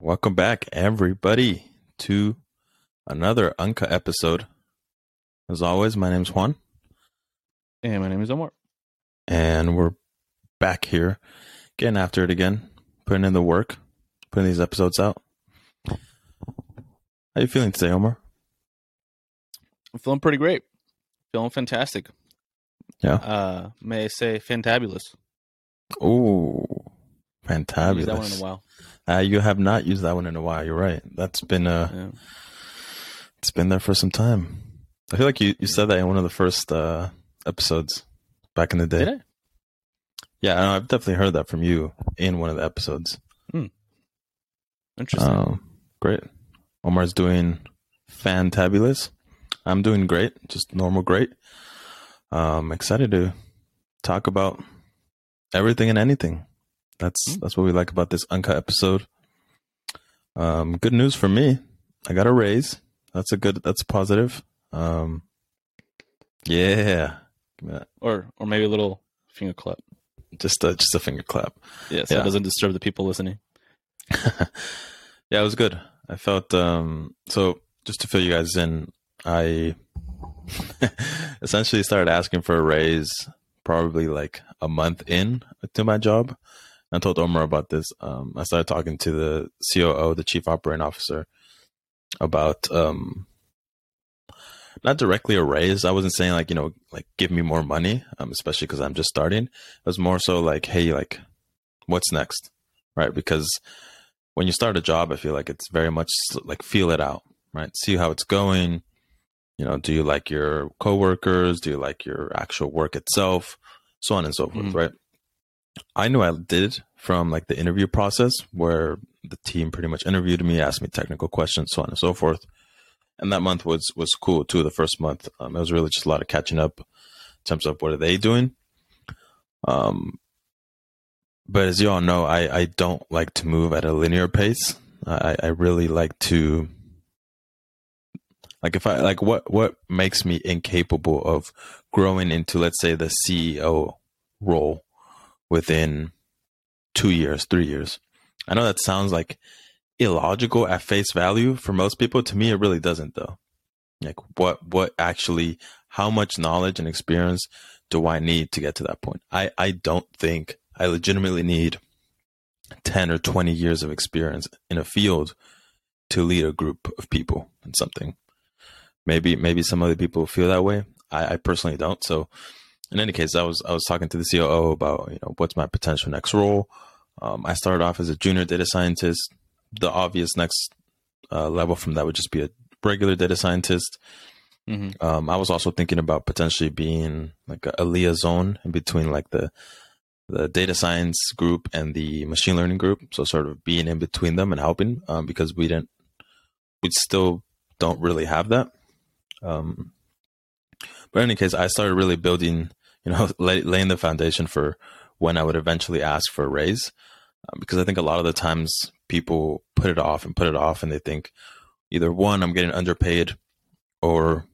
Welcome back, everybody, to another UNCUT episode. As always, my name is Juan. And my name is Omar. And we're back here, getting after it again, putting in the work, putting these episodes out. How are you feeling today, Omar? I'm feeling pretty great. Feeling fantastic. Yeah. May I say fantabulous? Ooh, fantabulous. That one in a while. You have not used that one in a while. You're right. That's been it's been there for some time. I feel like you said that in one of the first episodes back in the day. Did I? Yeah, I've definitely heard that from you in one of the episodes. Hmm. Interesting. Great. Omar's doing fantabulous. I'm doing great, just normal great. Excited to talk about everything and anything. That's what we like about this UNCUT episode. Good news for me. I got a raise. That's positive. Yeah. Give me that. Or maybe a little finger clap. Just a finger clap. Yeah, so it doesn't disturb the people listening. Yeah, it was good. I felt so just to fill you guys in, I essentially started asking for a raise probably like a month in to my job. I told Omar about this. I started talking to the COO, the chief operating officer, about not directly a raise. I wasn't saying like give me more money, especially because I'm just starting. It was more so like, hey, like what's next, right? Because when you start a job, I feel like it's very much like feel it out, right? See how it's going. Do you like your coworkers? Do you like your actual work itself? So on and so forth, right? I knew I did from like the interview process where the team pretty much interviewed me, asked me technical questions, so on and so forth. And that month was cool too. The first month, it was really just a lot of catching up in terms of what are they doing. But as you all know, I don't like to move at a linear pace. I really like to, like if I, like what makes me incapable of growing into, let's say, the CEO role within 2 years, 3 years. I know that sounds like illogical at face value for most people. To me, it really doesn't though. Like what actually, how much knowledge and experience do I need to get to that point? I don't think I legitimately need 10 or 20 years of experience in a field to lead a group of people in something. Maybe some other people feel that way. I personally don't. So in any case, I was talking to the COO about, what's my potential next role. I started off as a junior data scientist. The obvious next level from that would just be a regular data scientist. Mm-hmm. I was also thinking about potentially being like a liaison in between like the data science group and the machine learning group. So sort of being in between them and helping because we still don't really have that. But in any case, I started really building, laying the foundation for when I would eventually ask for a raise, because I think a lot of the times people put it off and they think either one, I'm getting underpaid, or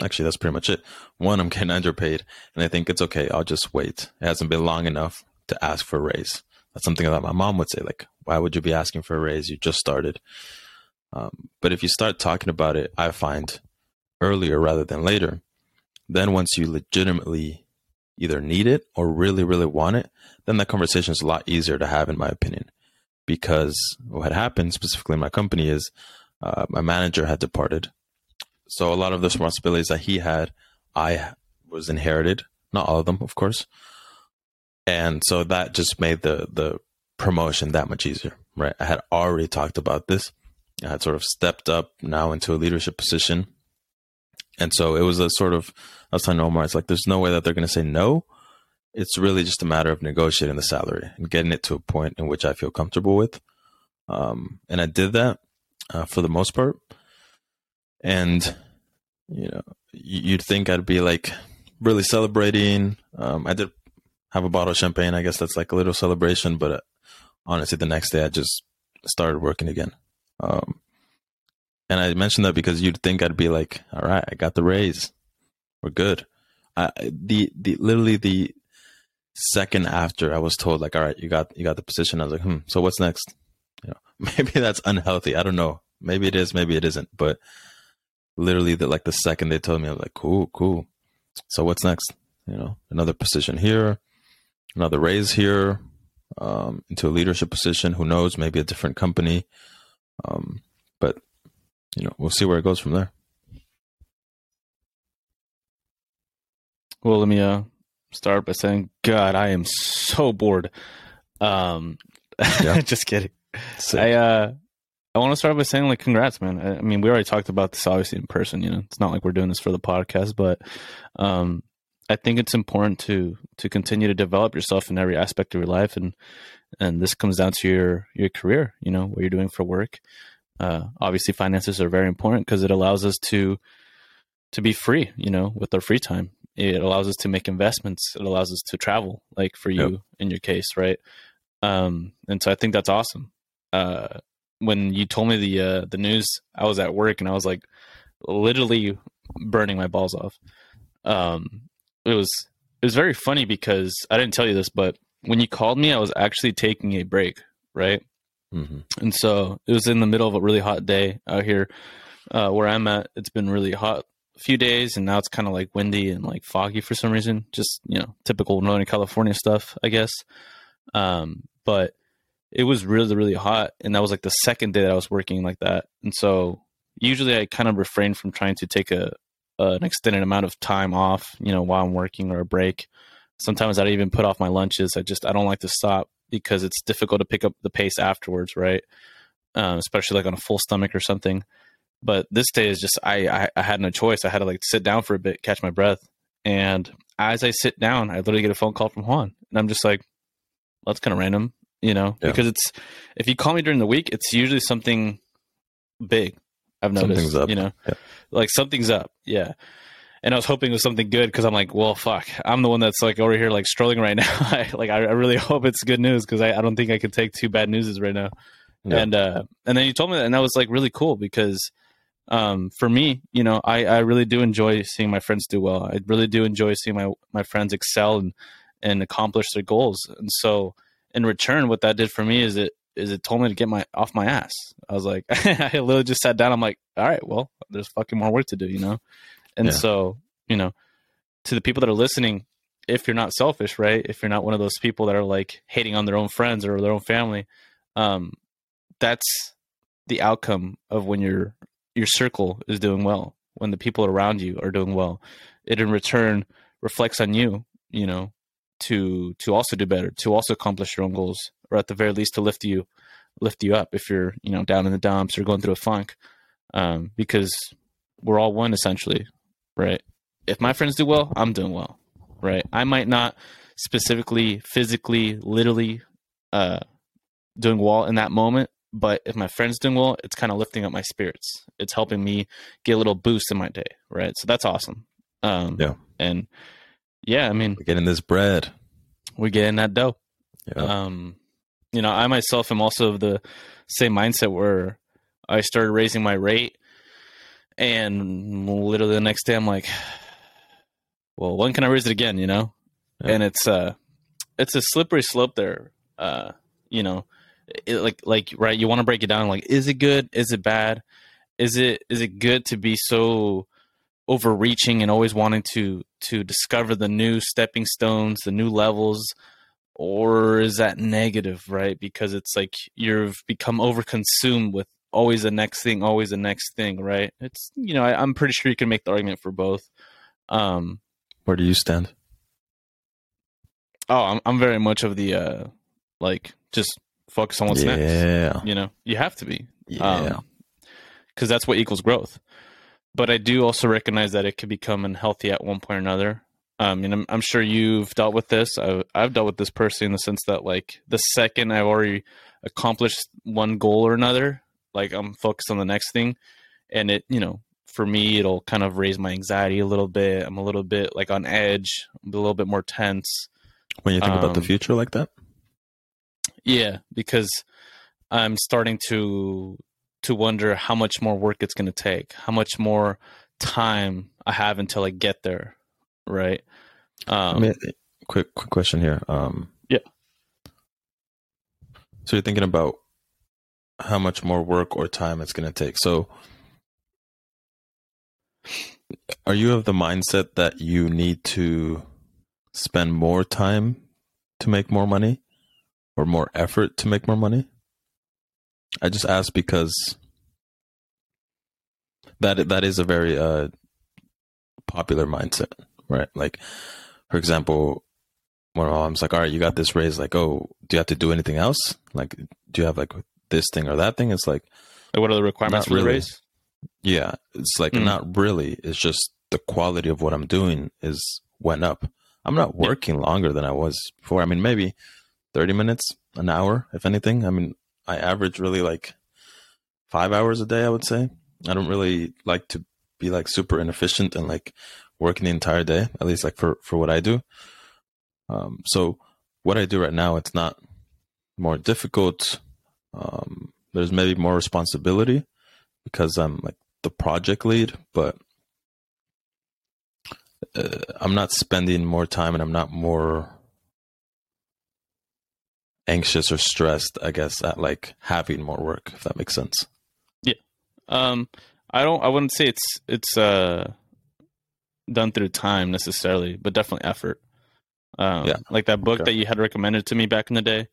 actually that's pretty much it. One, I'm getting underpaid and I think it's okay. I'll just wait. It hasn't been long enough to ask for a raise. That's something that my mom would say, like, why would you be asking for a raise? You just started. But if you start talking about it, I find earlier rather than later, then once you legitimately either need it or really, really want it, then that conversation is a lot easier to have, in my opinion, because what had happened specifically in my company is my manager had departed. So a lot of the responsibilities that he had, I was inherited, not all of them, of course. And so that just made the promotion that much easier, right? I had already talked about this. I had sort of stepped up now into a leadership position. And so it was a sort of, I was telling Omar, it's like, there's no way that they're going to say no. It's really just a matter of negotiating the salary and getting it to a point in which I feel comfortable with. And I did that for the most part. And, you'd think I'd be like really celebrating. I did have a bottle of champagne. I guess that's like a little celebration, but honestly, the next day I just started working again. And I mentioned that because you'd think I'd be like, all right, I got the raise. We're good. Literally the second after I was told, like, all right, you got the position. I was like, so what's next? Maybe that's unhealthy. I don't know. Maybe it is, maybe it isn't. But literally, the second they told me, I was like, cool. So what's next? Another position here, another raise here, into a leadership position. Who knows? Maybe a different company. But we'll see where it goes from there. Well, let me start by saying, God, I am so bored. Yeah. Just kidding. Sick. I want to start by saying, congrats, man. I mean, we already talked about this, obviously, in person. It's not like we're doing this for the podcast, but I think it's important to continue to develop yourself in every aspect of your life, and this comes down to your career. What you're doing for work. Obviously, finances are very important because it allows us to be free. With our free time, it allows us to make investments. It allows us to travel, like for you, yep, in your case, right? And so I think that's awesome. When you told me the news, I was at work and I was like literally burning my balls off. It was very funny because I didn't tell you this, but when you called me, I was actually taking a break, right? Mm-hmm. And so it was in the middle of a really hot day out here, where I'm at. It's been really hot a few days, and now it's kind of windy and foggy for some reason. Just, typical Northern California stuff, I guess. But it was really, really hot. And that was the second day that I was working like that. And so usually I kind of refrain from trying to take an extended amount of time off, while I'm working, or a break. Sometimes I even put off my lunches. I don't like to stop because it's difficult to pick up the pace afterwards. Right. Especially on a full stomach or something. But this day is just, I had no choice. I had to sit down for a bit, catch my breath. And as I sit down, I literally get a phone call from Juan, and I'm just like, that's kind of random, yeah, because it's, if you call me during the week, it's usually something big. I've noticed, something's up. Yeah. Something's up. Yeah. And I was hoping it was something good, because I'm like, well, fuck, I'm the one that's over here, strolling right now. I really hope it's good news, because I don't think I could take two bad newses right now. Yeah. And then you told me that, and that was really cool, because for me, I really do enjoy seeing my friends do well. I really do enjoy seeing my friends excel and accomplish their goals. And so in return, what that did for me is it told me to get off my ass. I was like, I literally just sat down. I'm like, all right, well, there's fucking more work to do, And yeah. So, to the people that are listening, if you're not selfish, right? If you're not one of those people that are hating on their own friends or their own family, that's the outcome of when your circle is doing well, when the people around you are doing well. It in return reflects on you, to also do better, to also accomplish your own goals, or at the very least to lift you up if you're, down in the dumps or going through a funk, because we're all one essentially, right? If my friends do well, I'm doing well, right? I might not specifically, physically, literally doing well in that moment, but if my friend's doing well, it's kind of lifting up my spirits. It's helping me get a little boost in my day, right? So that's awesome. Yeah. And yeah, I mean, we're getting this bread. We're getting that dough. Yeah. I myself am also of the same mindset where I started raising my rate, and literally the next day I'm like, well, when can I raise it again? Yeah. And it's a slippery slope there. Right. You want to break it down. Is it good? Is it bad? Is it good to be so overreaching and always wanting to discover the new stepping stones, the new levels, or is that negative, right? Because it's you've become overconsumed with always the next thing, right? It's, I'm pretty sure you can make the argument for both. Where do you stand? Oh, I'm very much of the, just focus on what's next, you have to be, because that's what equals growth. But I do also recognize that it could become unhealthy at one point or another. And I'm sure you've dealt with this. I've dealt with this personally in the sense that the second I've already accomplished one goal or another, I'm focused on the next thing. And it, for me, it'll kind of raise my anxiety a little bit. I'm a little bit on edge, I'm a little bit more tense. When you think about the future like that? Yeah, because I'm starting to wonder how much more work it's going to take, how much more time I have until I get there. Right. I mean, quick question here. Yeah. So you're thinking about how much more work or time it's going to take. So are you of the mindset that you need to spend more time to make more money or more effort to make more money? I just ask because that is a very popular mindset, right? Like, for example, when my mom's like, all right, you got this raise, like, oh, do you have to do anything else? Like, do you have like this thing or that thing? It's like what are the requirements for the raise? Yeah. It's like, not really. It's just the quality of what I'm doing went up. I'm not working longer than I was before. I mean, maybe 30 minutes, an hour, if anything. I mean, I average really like 5 hours a day, I would say. I don't really like to be like super inefficient and like working the entire day, at least like for what I do. So what I do right now, it's not more difficult. There's maybe more responsibility because I'm like the project lead, but I'm not spending more time and I'm not more anxious or stressed, I guess, at like having more work, if that makes sense. Yeah. I wouldn't say it's done through time necessarily, but definitely effort. Like that book that you had recommended to me back in the day.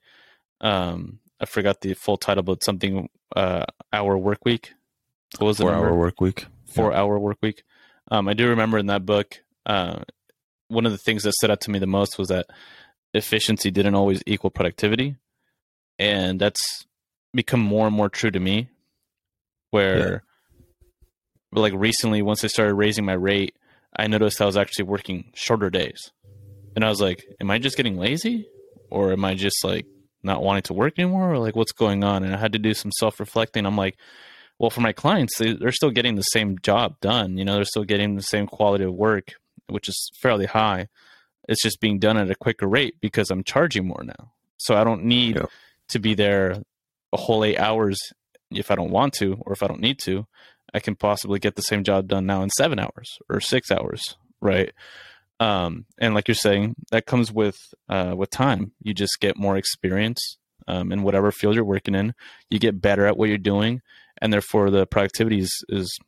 I forgot the full title, but something, Hour Work Week. What was it? 4 Hour Work Week. 4 Hour Work Week. I do remember in that book, one of the things that stood out to me the most was that efficiency didn't always equal productivity. And that's become more and more true to me, where like recently, once I started raising my rate, I noticed I was actually working shorter days. And I was like, am I just getting lazy, or am I just like not wanting to work anymore, or like what's going on? And I had to do some self-reflecting. I'm like, well, for my clients, they're still getting the same job done. You know, they're still getting the same quality of work, which is fairly high. It's just being done at a quicker rate because I'm charging more now. So I don't need to be there a whole 8 hours if I don't want to, or if I don't need to. I can possibly get the same job done now in 7 hours or 6 hours, right? And like you're saying, that comes with time. You just get more experience in whatever field you're working in. You get better at what you're doing, and therefore the productivity is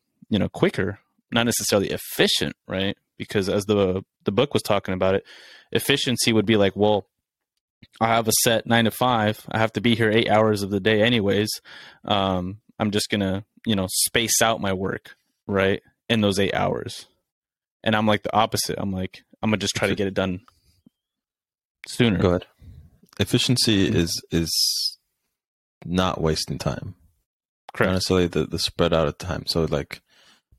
quicker, not necessarily efficient, right? Because as the book was talking about it, efficiency would be like, well, I have a set 9 to 5. I have to be here 8 hours of the day anyways. I'm just going to, space out my work, right, in those 8 hours. And I'm like the opposite. I'm like, I'm going to just try to get it done sooner. Go ahead. Efficiency is not wasting time. Correct. Honestly, the spread out of time. So like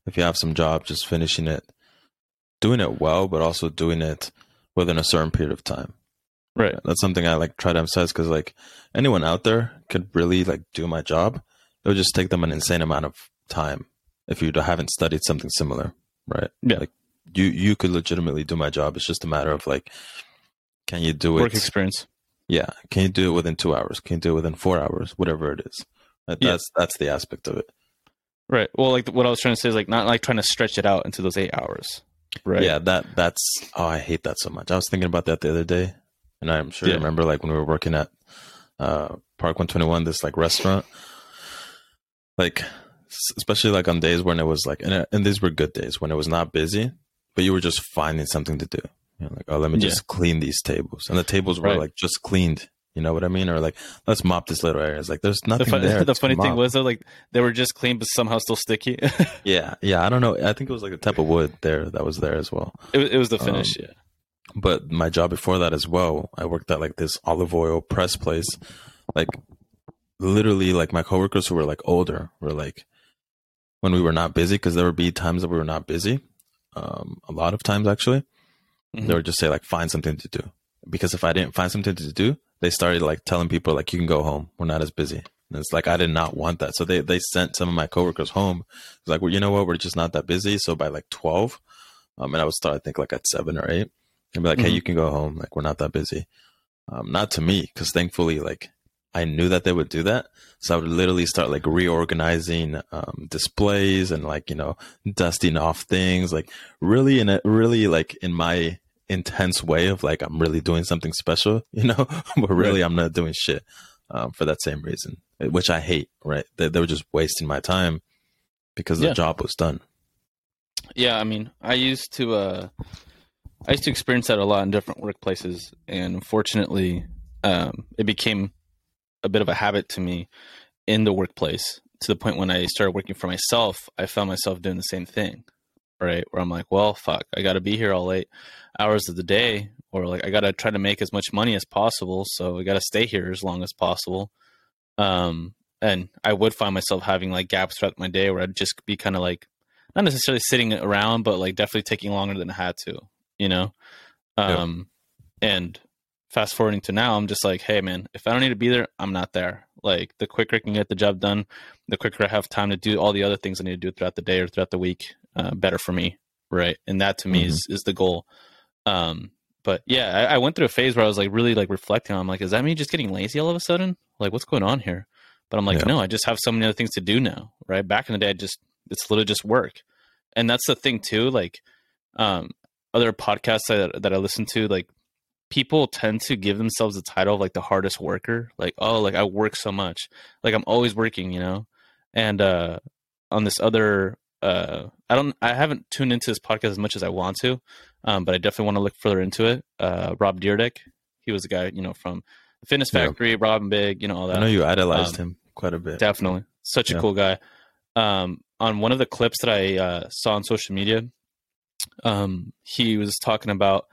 if you have some job, just finishing it, doing it well, but also doing it within a certain period of time. Right. That's something I like try to emphasize, because like anyone out there could really like do my job. It would just take them an insane amount of time if you haven't studied something similar. Right. Yeah. Like, You could legitimately do my job. It's just a matter of like, can you do it? Work experience. Yeah. Can you do it within 2 hours? Can you do it within 4 hours? Whatever it is. That's the aspect of it. Right. Well, like what I was trying to say is like not like trying to stretch it out into those 8 hours. Right. Yeah. That's I hate that so much. I was thinking about that the other day, and I'm sure you remember like when we were working at Park 121, this like restaurant, like especially like on days when it was like, and these were good days when it was not busy. But you were just finding something to do. You're like, oh, let me just clean these tables. And the tables were like just cleaned. You know what I mean? Or like, let's mop this little area. It's like, there's nothing there. The funny thing was though, like they were just clean, but somehow still sticky. Yeah. Yeah. I don't know. I think it was like the type of wood that was there as well. It was the finish. Yeah. But my job before that as well, I worked at like this olive oil press place. Like literally like my coworkers who were like older were like, when we were not busy, cause there would be times that we were not busy. A lot of times actually, they would just say like, find something to do, because if I didn't find something to do, they started like telling people like, you can go home. We're not as busy. And it's like, I did not want that. So they sent some of my coworkers home. It's like, well, you know what? We're just not that busy. So by like 12, and I would start, I think like at 7 or 8 and be like, hey, you can go home. Like, we're not that busy. Not to me. Cause thankfully, like I knew that they would do that. So I would literally start like reorganizing displays and like, dusting off things, like really in my intense way of like, I'm really doing something special, but really I'm not doing shit for that same reason. which I hate, right? They were just wasting my time because the job was done. Yeah. I mean, I used to experience that a lot in different workplaces, and fortunately, it became a bit of a habit to me in the workplace, to the point when I started working for myself, I found myself doing the same thing, right? Where I'm like, well, fuck, I got to be here all 8 hours of the day, or like, I got to try to make as much money as possible. So I got to stay here as long as possible. And I would find myself having like gaps throughout my day where I'd just be kind of like, not necessarily sitting around, but like definitely taking longer than I had to, you know? And fast forwarding to now, I'm just like, hey man, if I don't need to be there, I'm not there. Like the quicker I can get the job done, the quicker I have time to do all the other things I need to do throughout the day or throughout the week, better for me. Right. And that to me is the goal. But yeah, I went through a phase where I was like really like reflecting on, I'm like, is that me just getting lazy all of a sudden? Like what's going on here? But I'm like, no, I just have so many other things to do now. Right. Back in the day, it's literally just work. And that's the thing too. Like, other podcasts that I listen to, like, people tend to give themselves the title of like the hardest worker. Like, oh, like I work so much, like I'm always working, you know? And, on this other, I haven't tuned into this podcast as much as I want to, but I definitely want to look further into it. Rob Dyrdek, he was a guy, you know, from the Fitness Factory, Rob and Big, you know, all that. I know you idolized him quite a bit. Definitely. Such a cool guy. On one of the clips that I, saw on social media, he was talking about,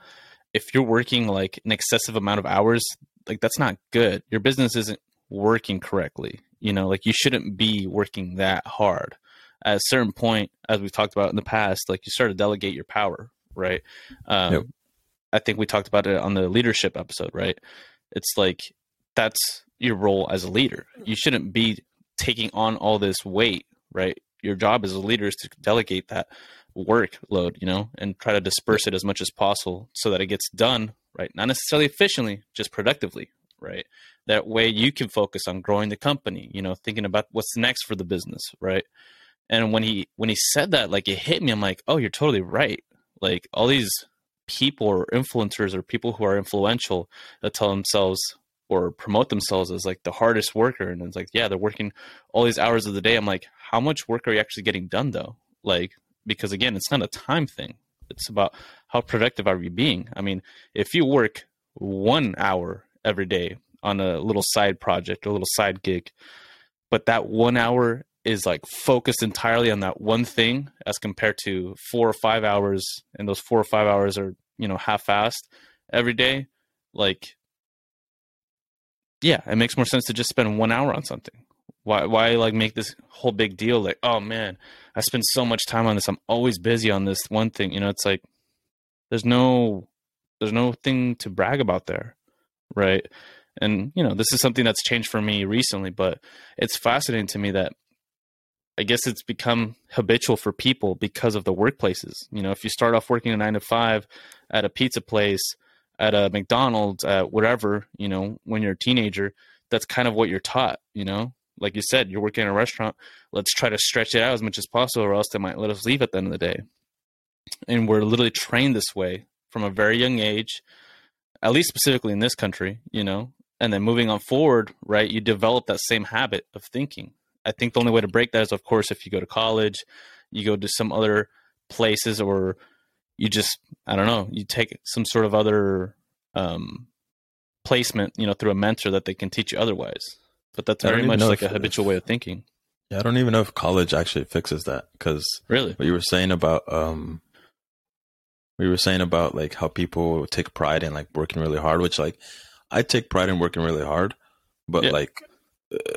if you're working like an excessive amount of hours, like that's not good. Your business isn't working correctly. You know, like you shouldn't be working that hard. At a certain point, as we've talked about in the past, like you start to delegate your power, right? I think we talked about it on the leadership episode, right? It's like, that's your role as a leader. You shouldn't be taking on all this weight, right? Your job as a leader is to delegate that workload, you know, and try to disperse it as much as possible so that it gets done, right? Not necessarily efficiently, just productively, right? That way you can focus on growing the company, you know, thinking about what's next for the business, right? And when he said that, like it hit me. I'm like, oh, you're totally right. Like all these people or influencers or people who are influential that tell themselves or promote themselves as like the hardest worker. And it's like, yeah, they're working all these hours of the day. I'm like, how much work are you actually getting done though? Like, because again, it's not a time thing. It's about how productive are you being? I mean, if you work 1 hour every day on a little side project, a little side gig, but that 1 hour is like focused entirely on that one thing as compared to 4 or 5 hours. And those 4 or 5 hours are, you know, half-assed every day. Like, yeah, it makes more sense to just spend 1 hour on something. Why like make this whole big deal? Like, oh man, I spend so much time on this. I'm always busy on this one thing. You know, it's like, there's no thing to brag about there. Right. And you know, this is something that's changed for me recently, but it's fascinating to me that I guess it's become habitual for people because of the workplaces. You know, if you start off working a 9 to 5 at a pizza place, at a McDonald's, at whatever, you know, when you're a teenager, that's kind of what you're taught, you know? Like you said, you're working in a restaurant, let's try to stretch it out as much as possible or else they might let us leave at the end of the day. And we're literally trained this way from a very young age, at least specifically in this country, you know, and then moving on forward, right, you develop that same habit of thinking. I think the only way to break that is, of course, if you go to college, you go to some other places, or you just, I don't know, you take some sort of other placement, you know, through a mentor that they can teach you otherwise. But that's very much like a habitual way of thinking. Yeah, I don't even know if college actually fixes that, because really, what you were saying about like how people take pride in like working really hard, which like I take pride in working really hard, but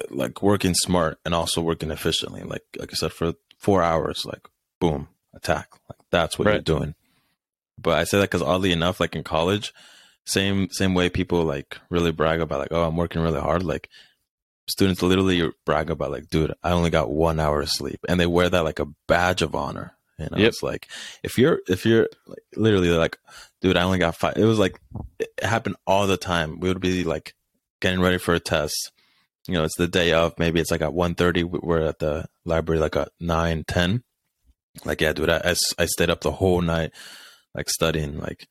like working smart and also working efficiently. Like I said, for 4 hours, like boom, attack. Like that's what you're doing. But I say that because oddly enough, like in college, same way people like really brag about like, oh, I'm working really hard, like. Students literally brag about like, dude, I only got 1 hour of sleep, and they wear that like a badge of honor. You know, it's like if you're like, literally like, dude, I only got 5. It was like it happened all the time. We would be like getting ready for a test. You know, it's the day of. Maybe it's like at 1:30. We're at the library like at 9:10. Like, yeah, dude, I stayed up the whole night like studying. Like,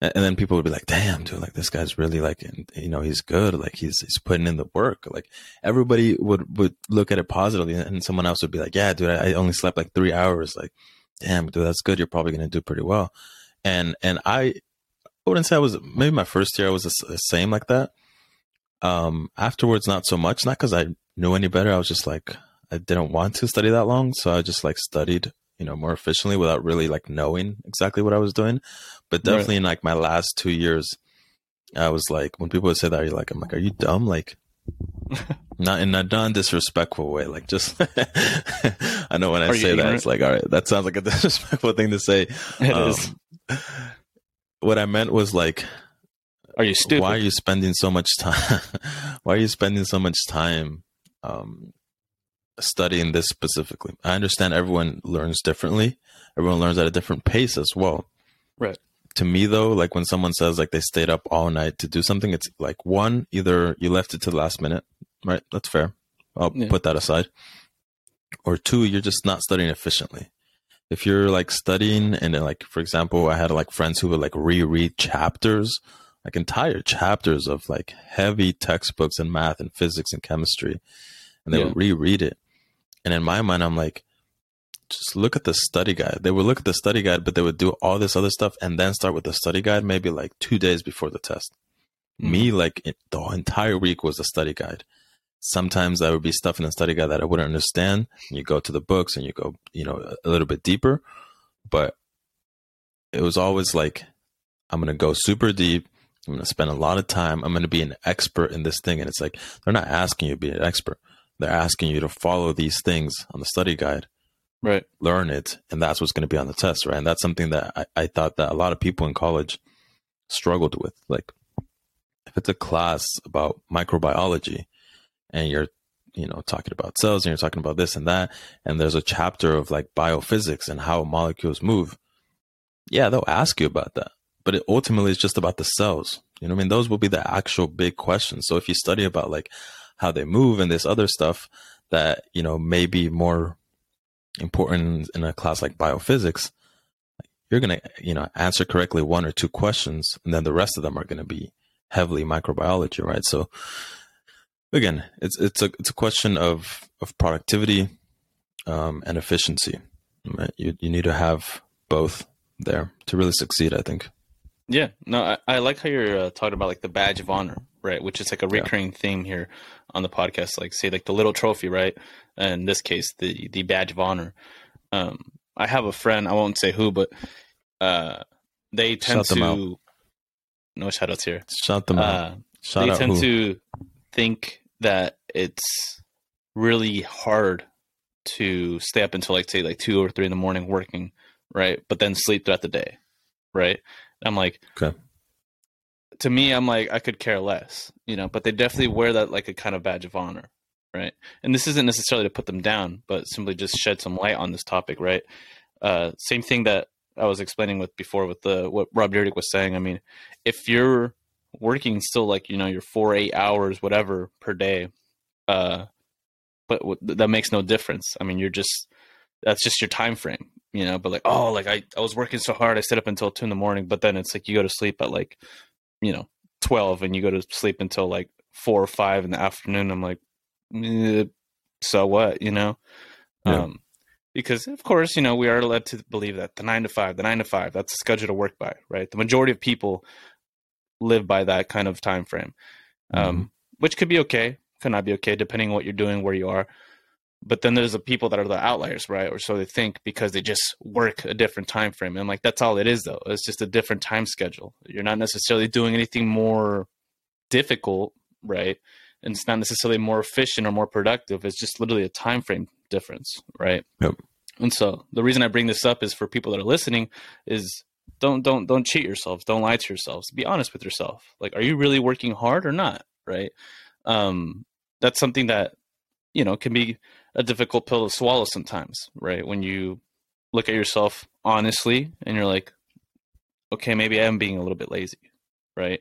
And then people would be like, damn, dude, like this guy's really like, you know, he's good. Like he's putting in the work. Like everybody would look at it positively. And someone else would be like, yeah, dude, I only slept like 3 hours. Like, damn, dude, that's good. You're probably going to do pretty well. And I wouldn't say I was, maybe my first year I was the same like that. Afterwards, not so much, not because I knew any better. I was just like, I didn't want to study that long. So I just like studied, you know, more efficiently without really like knowing exactly what I was doing. But definitely in like my last 2 years, I was like, when people would say that, you're like, I'm like, are you dumb? Like not in a non-disrespectful way. Like just, I know when I say that, it's like, all right, that sounds like a disrespectful thing to say. It is. What I meant was like, are you stupid? Why are you spending so much time? Why are you spending so much time studying this specifically? I understand everyone learns differently. Everyone learns at a different pace as well. Right. To me though, like when someone says like they stayed up all night to do something, it's like one, either you left it to the last minute, right? That's fair. I'll put that aside. Or two, you're just not studying efficiently. If you're like studying and then like, for example, I had like friends who would like reread chapters, like entire chapters of like heavy textbooks in math and physics and chemistry, and they would reread it. And in my mind, I'm like, just look at the study guide. They would look at the study guide, but they would do all this other stuff and then start with the study guide maybe like 2 days before the test. Mm-hmm. Me, like the entire week was a study guide. Sometimes I would be stuff in the study guide that I wouldn't understand. You go to the books and you go, you know, a little bit deeper, but it was always like, I'm going to go super deep. I'm going to spend a lot of time. I'm going to be an expert in this thing. And it's like, they're not asking you to be an expert. They're asking you to follow these things on the study guide. Right. Learn it. And that's what's going to be on the test. Right. And that's something that I thought that a lot of people in college struggled with. Like if it's a class about microbiology and you're, you know, talking about cells and you're talking about this and that, and there's a chapter of like biophysics and how molecules move. Yeah. They'll ask you about that, but it ultimately is just about the cells. You know what I mean? Those will be the actual big questions. So if you study about like how they move and this other stuff that, you know, may be more important in a class like biophysics, you're going to, you know, answer correctly one or two questions, and then the rest of them are going to be heavily microbiology, right? So again, it's a question of productivity and efficiency, right? You need to have both there to really succeed, I think. Yeah, no, I like how you're talking about like the badge of honor, right? Which is like a recurring theme here on the podcast, like say like the little trophy, right? In this case, the badge of honor. I have a friend, I won't say who, but they tend to out. No shout outs here. Shout them out. Shout they out tend who? To think that it's really hard to stay up until like say like 2 or 3 in the morning working, right? But then sleep throughout the day, right? I'm like, okay. To me, I'm like, I could care less, you know, but they definitely wear that like a kind of badge of honor, right? And this isn't necessarily to put them down, but simply just shed some light on this topic, right? Same thing that I was explaining with before with what Rob Dyrdek was saying. I mean, if you're working still like, you know, your 4 or 8 hours, whatever per day, but that makes no difference. I mean, that's just your time frame. You know, but like, oh, like I was working so hard, I stayed up until 2 a.m, but then it's like you go to sleep at like, you know, 12 and you go to sleep until like 4 or 5 in the afternoon. I'm like, so what, you know? Yeah. Because of course, you know, we are led to believe that the 9 to 5, that's a schedule to work by, right? The majority of people live by that kind of time frame, which could be okay, could not be okay, depending on what you're doing, where you are. But then there's the people that are the outliers, right? Or so they think, because they just work a different time frame. And I'm like, that's all it is, though. It's just a different time schedule. You're not necessarily doing anything more difficult, right? And it's not necessarily more efficient or more productive. It's just literally a time frame difference, right? Yep. And so the reason I bring this up is for people that are listening is don't cheat yourselves. Don't lie to yourselves. Be honest with yourself. Like, are you really working hard or not, right? That's something that, you know, can be a difficult pill to swallow sometimes, right? When you look at yourself honestly and you're like, okay, maybe I am being a little bit lazy, right?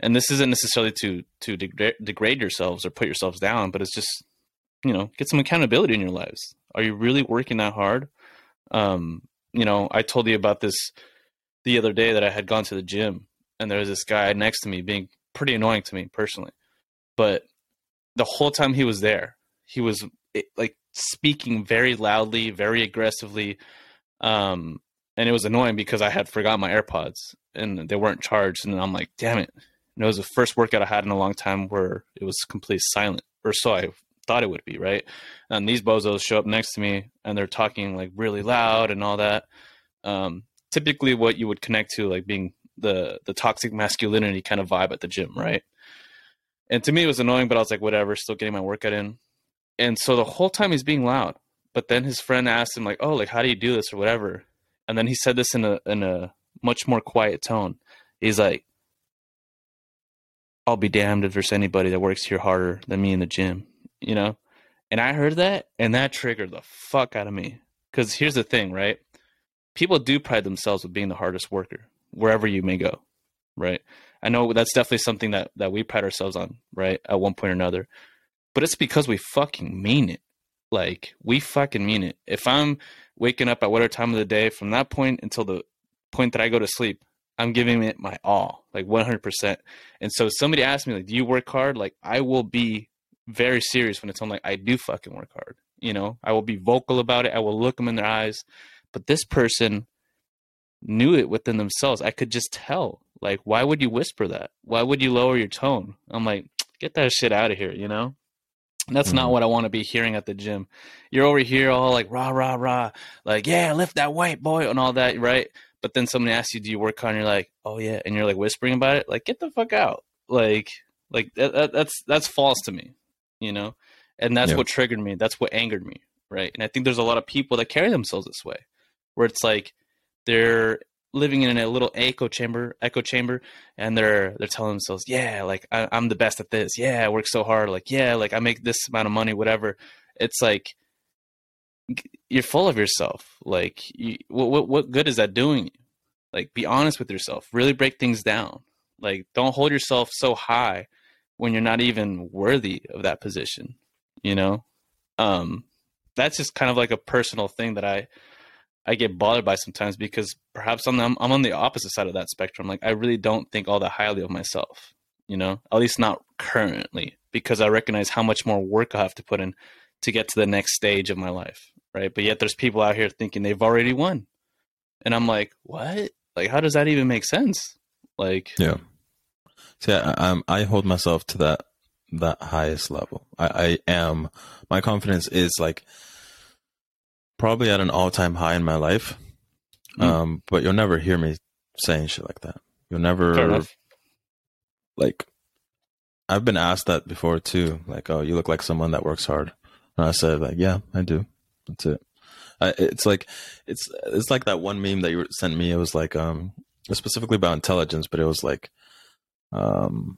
And this isn't necessarily to degrade yourselves or put yourselves down, but it's just, you know, get some accountability in your lives. Are you really working that hard? You know, I told you about this the other day that I had gone to the gym and there was this guy next to me being pretty annoying to me personally. But the whole time he was there, he was like speaking very loudly, very aggressively. And it was annoying because I had forgotten my AirPods and they weren't charged. And I'm like, damn it. And it was the first workout I had in a long time where it was completely silent, or so I thought it would be, right? And these bozos show up next to me and they're talking like really loud and all that. Typically what you would connect to, like being the toxic masculinity kind of vibe at the gym, right? And to me, it was annoying, but I was like, whatever, still getting my workout in. And so the whole time he's being loud, but then his friend asked him like, oh, like, how do you do this or whatever? And then he said this in a much more quiet tone. He's like, I'll be damned if there's anybody that works here harder than me in the gym, you know? And I heard that, and that triggered the fuck out of me. Because here's the thing, right? People do pride themselves with being the hardest worker, wherever you may go, right? I know that's definitely something that we pride ourselves on, right? At one point or another. But it's because we fucking mean it. Like, we fucking mean it. If I'm waking up at whatever time of the day, from that point until the point that I go to sleep, I'm giving it my all, like 100%. And so somebody asked me, like, do you work hard? Like, I will be very serious when it's on, like, I do fucking work hard. You know, I will be vocal about it. I will look them in their eyes. But this person knew it within themselves. I could just tell. Like, why would you whisper that? Why would you lower your tone? I'm like, get that shit out of here, you know? And that's not what I want to be hearing at the gym. You're over here all like, rah, rah, rah. Like, yeah, lift that weight, boy, and all that, right? But then somebody asks you, do you work hard? And you're like, oh, yeah. And you're like whispering about it. Like, get the fuck out. Like that's false to me, you know? And that's what triggered me. That's what angered me, right? And I think there's a lot of people that carry themselves this way, where it's like they're living in a little echo chamber, and they're telling themselves, yeah, like, I'm the best at this. Yeah, I work so hard. Like, yeah, like, I make this amount of money, whatever. It's like, you're full of yourself. Like, what good is that doing you? Like, be honest with yourself. Really break things down. Like, don't hold yourself so high when you're not even worthy of that position, you know? That's just kind of like a personal thing that I get bothered by sometimes, because perhaps I'm on the opposite side of that spectrum. Like, I really don't think all that highly of myself, you know? At least not currently, because I recognize how much more work I have to put in to get to the next stage of my life, right? But yet there's people out here thinking they've already won. And I'm like, what? Like, how does that even make sense? Like, yeah. See, I hold myself to that highest level. I am, my confidence is like probably at an all-time high in my life. But you'll never hear me saying shit like that. You'll never, like, I've been asked that before too. Like, oh, you look like someone that works hard. And I said, like, yeah, I do. That's it. It's like that one meme that you sent me. It was like, it was specifically about intelligence, but it was like, the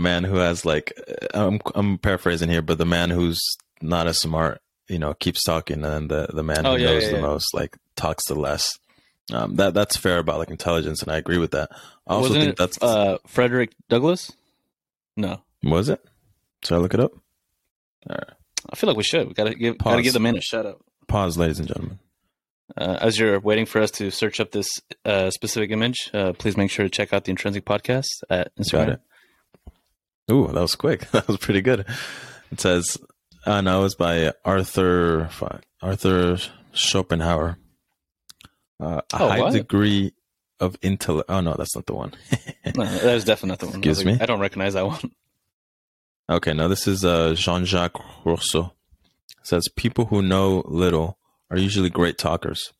man who has like, I'm paraphrasing here, but the man who's not as smart, you know, keeps talking, and the man who knows the most, like, talks the less. That's fair about like intelligence, and I agree with that. I also think that's Frederick Douglass. No, was it? Should I look it up? All right. I feel like we should. We gotta give the man a shout out. Pause, ladies and gentlemen. As you're waiting for us to search up this specific image, please make sure to check out the Intrinsic Podcast at Instagram. Ooh, that was quick. That was pretty good. It says, no, it was by Arthur Schopenhauer. Degree of intellect. Oh no, that's not the one. No, that is definitely not the one. Excuse me. I don't recognize that one. Okay, no, this is Jean-Jacques Rousseau. It says, people who know little are usually great talkers,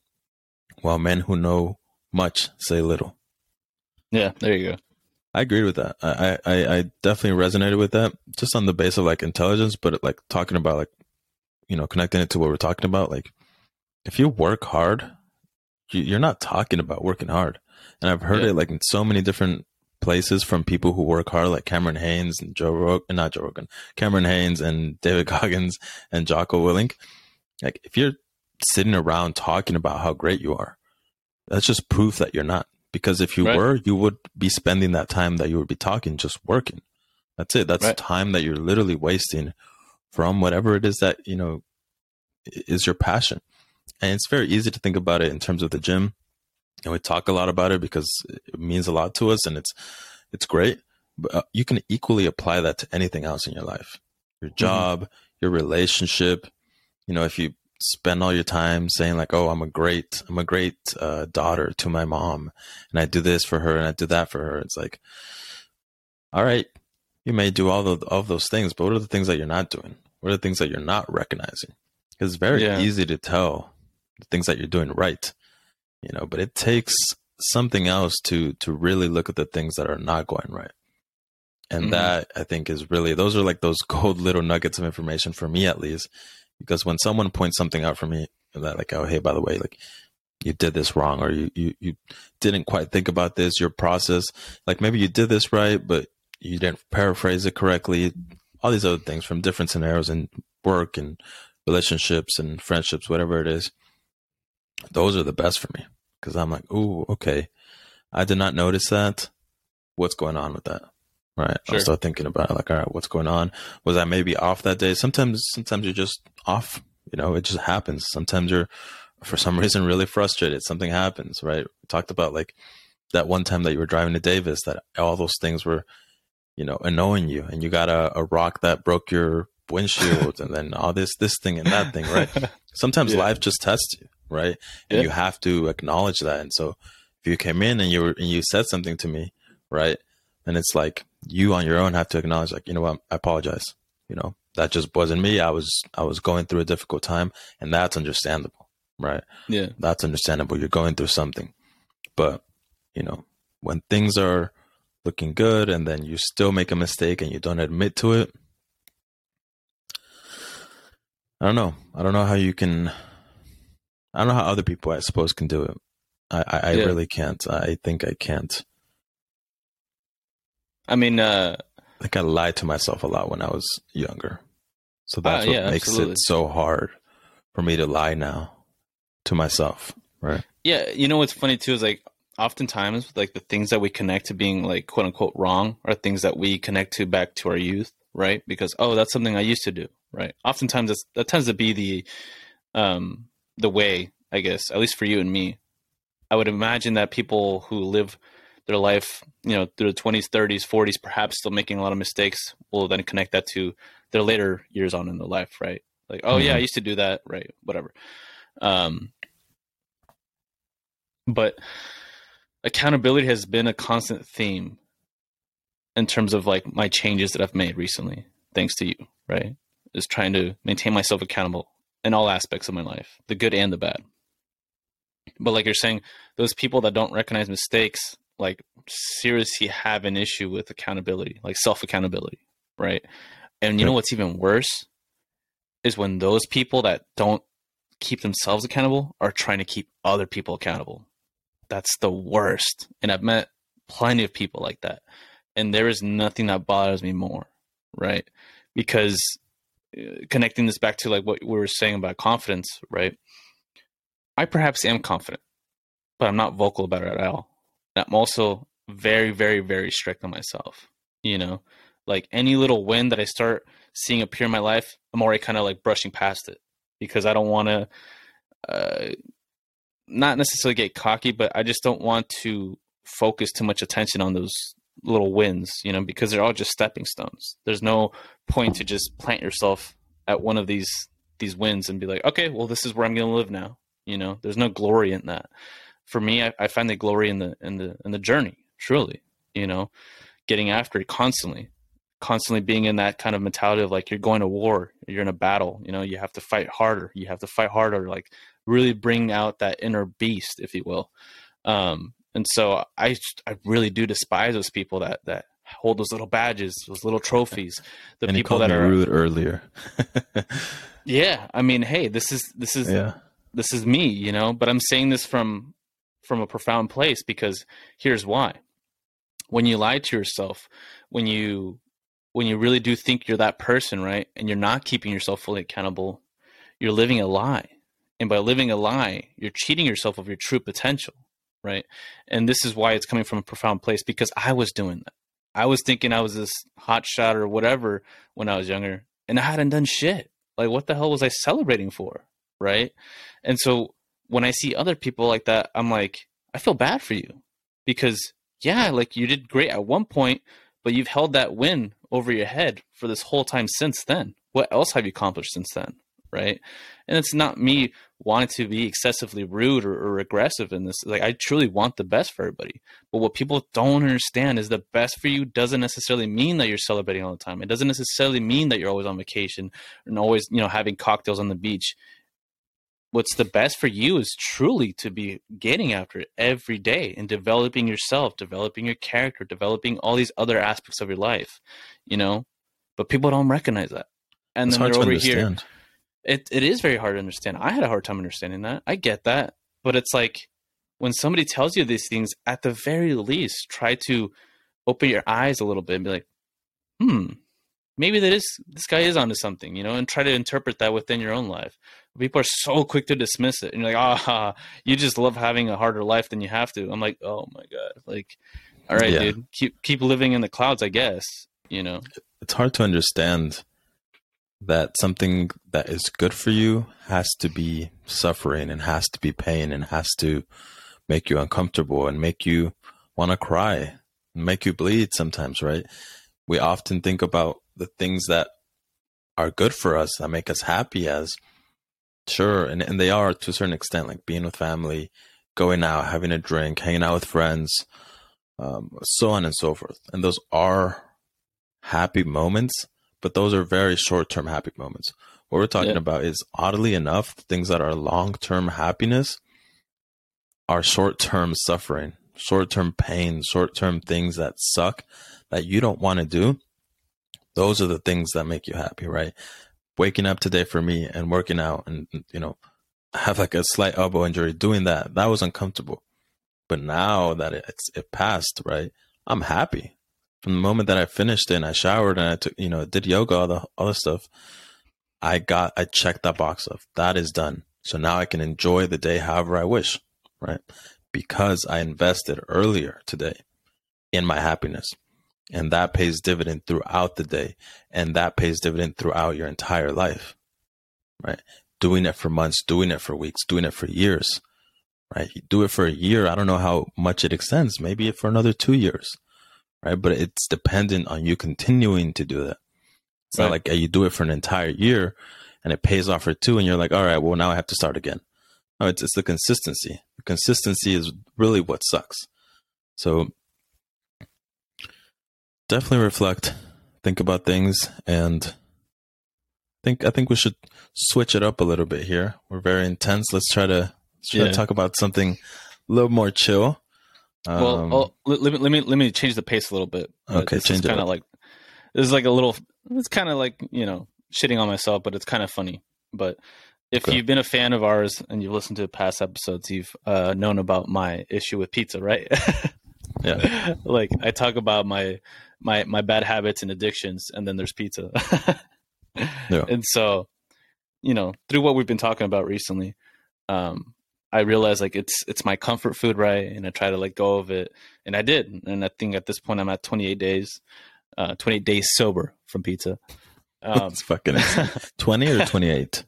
while men who know much say little. Yeah, there you go. I agreed with that. I definitely resonated with that, just on the base of like intelligence, but like talking about like, you know, connecting it to what we're talking about. Like, if you work hard, you're not talking about working hard. And I've heard it like in so many different places from people who work hard, like Cameron Haynes and Cameron Haynes and David Goggins and Jocko Willink. Like, if you're sitting around talking about how great you are, that's just proof that you're not. Because if you were, you would be spending that time that you would be talking just working. That's it. That's time that you're literally wasting from whatever it is that, you know, is your passion. And it's very easy to think about it in terms of the gym. And we talk a lot about it because it means a lot to us and it's great. But you can equally apply that to anything else in your life, your job, your relationship. You know, if you spend all your time saying like, oh, I'm a great daughter to my mom, and I do this for her and I do that for her. It's like, all right, you may do all of those things, but what are the things that you're not doing? What are the things that you're not recognizing? Because it's very easy to tell the things that you're doing right, you know, but it takes something else to really look at the things that are not going right. And that, I think, is really, those are like those cold little nuggets of information for me, at least, because when someone points something out for me that like, oh, hey, by the way, like you did this wrong, or you didn't quite think about this, your process, like maybe you did this right, but you didn't paraphrase it correctly. All these other things from different scenarios in work and relationships and friendships, whatever it is. Those are the best for me because I'm like, ooh, okay, I did not notice that. What's going on with that? Right. Sure. I'll start thinking about it. Like, all right, what's going on? Was I maybe off that day? Sometimes you're just off, you know, it just happens. Sometimes you're, for some reason, really frustrated. Something happens, right? We talked about like that one time that you were driving to Davis, that all those things were, you know, annoying you, and you got a rock that broke your windshield and then all this thing and that thing, right? Sometimes life just tests you, right? And you have to acknowledge that. And so if you came in and you said something to me, right? And it's like, you on your own have to acknowledge, like, you know what, I apologize. You know, that just wasn't me. I was going through a difficult time, and that's understandable, right? Yeah. That's understandable. You're going through something. But, you know, when things are looking good and then you still make a mistake and you don't admit to it, I don't know how other people, I suppose, can do it. I really can't. I think I can't. I mean, like I lied to myself a lot when I was younger. So that's what makes it so hard for me to lie now to myself. Right. Yeah. You know, what's funny too, is like oftentimes like the things that we connect to being like quote unquote wrong are things that we connect to back to our youth. Right. Because, oh, that's something I used to do. Right. Oftentimes that tends to be the way, I guess, at least for you and me. I would imagine that people who live their life, you know, through the 20s, 30s, 40s, perhaps still making a lot of mistakes, will then connect that to their later years on in their life, right? Like, oh, yeah, I used to do that, right, whatever. But accountability has been a constant theme in terms of, like, my changes that I've made recently, thanks to you, right? Is trying to maintain myself accountable in all aspects of my life, the good and the bad. But like you're saying, those people that don't recognize mistakes, like, seriously have an issue with accountability, like self-accountability, right? And you know what's even worse is when those people that don't keep themselves accountable are trying to keep other people accountable. That's the worst. And I've met plenty of people like that. And there is nothing that bothers me more, right? Because connecting this back to like what we were saying about confidence, right? I perhaps am confident, but I'm not vocal about it at all. I'm also very, very, very strict on myself, you know, like any little win that I start seeing appear in my life, I'm already kind of like brushing past it because I don't want to not necessarily get cocky, but I just don't want to focus too much attention on those little wins, you know, because they're all just stepping stones. There's no point to just plant yourself at one of these wins and be like, okay, well, this is where I'm going to live now. You know, there's no glory in that. For me, I find the glory in the journey, truly, you know, getting after it constantly being in that kind of mentality of like, you're going to war, you're in a battle, you know, you have to fight harder, like really bring out that inner beast, if you will. And so I really do despise those people that hold those little badges, those little trophies, the and people that are rude earlier. Yeah. I mean, hey, this is me, you know, but I'm saying this from a profound place because here's why. When you lie to yourself, when you really do think you're that person, right? And you're not keeping yourself fully accountable, you're living a lie. And by living a lie, you're cheating yourself of your true potential, right? And this is why it's coming from a profound place, because I was doing that. I was thinking I was this hot shot or whatever when I was younger, and I hadn't done shit. Like, what the hell was I celebrating for, right? And so when I see other people like that, I'm like, I feel bad for you because, yeah, like you did great at one point, but you've held that win over your head for this whole time since then. What else have you accomplished since then? Right. And it's not me wanting to be excessively rude or aggressive in this. Like, I truly want the best for everybody. But what people don't understand is the best for you doesn't necessarily mean that you're celebrating all the time. It doesn't necessarily mean that you're always on vacation and always, you know, having cocktails on the beach. What's the best for you is truly to be getting after it every day and developing yourself, developing your character, developing all these other aspects of your life, you know, but people don't recognize that. And it's then hard they're to over understand. Here. It is very hard to understand. I had a hard time understanding that. I get that. But it's like when somebody tells you these things, at the very least, try to open your eyes a little bit and be like, maybe that is, this guy is onto something, you know, and try to interpret that within your own life. People are so quick to dismiss it. And you're like, you just love having a harder life than you have to. I'm like, oh my God. Like, all right, dude, keep living in the clouds, I guess, you know. It's hard to understand that something that is good for you has to be suffering and has to be pain and has to make you uncomfortable and make you want to cry and make you bleed sometimes, right? We often think about the things that are good for us, that make us happy as, sure, and they are to a certain extent, like being with family, going out, having a drink, hanging out with friends, so on and so forth. And those are happy moments, but those are very short-term happy moments. What we're talking about is, oddly enough, things that are long-term happiness are short-term suffering, short-term pain, short-term things that suck, that you don't want to do. Those are the things that make you happy, right? Waking up today for me and working out and, you know, have like a slight elbow injury, doing that, that was uncomfortable. But now that it passed, right, I'm happy. From the moment that I finished it and I showered and I took, you know, did yoga, all the other stuff, I checked that box off. That is done. So now I can enjoy the day however I wish, right? Because I invested earlier today in my happiness, and that pays dividend throughout the day, and that pays dividend throughout your entire life, right? Doing it for months, doing it for weeks, doing it for years, right? You do it for a year. I don't know how much it extends, maybe for another 2 years. Right, but it's dependent on you continuing to do that. It's not like you do it for an entire year and it pays off for two and you're like, all right, well, now I have to start again. No, it's the consistency. The consistency is really what sucks. So definitely reflect, think about things, and I think we should switch it up a little bit here. We're very intense. Let's try to talk about something a little more chill. Well, let me change the pace a little bit. Okay, change it. Kind of like this is like a little. It's kind of like, you know, shitting on myself, but it's kind of funny. But if you've been a fan of ours and you've listened to past episodes, you've known about my issue with pizza, right? Yeah. Like I talk about my bad habits and addictions, and then there's pizza. Yeah. And so, you know, through what we've been talking about recently, I realized like it's my comfort food, right? And I try to let go of it, and I did. And I think at this point I'm at 28 days sober from pizza. That's fucking 20 or 28?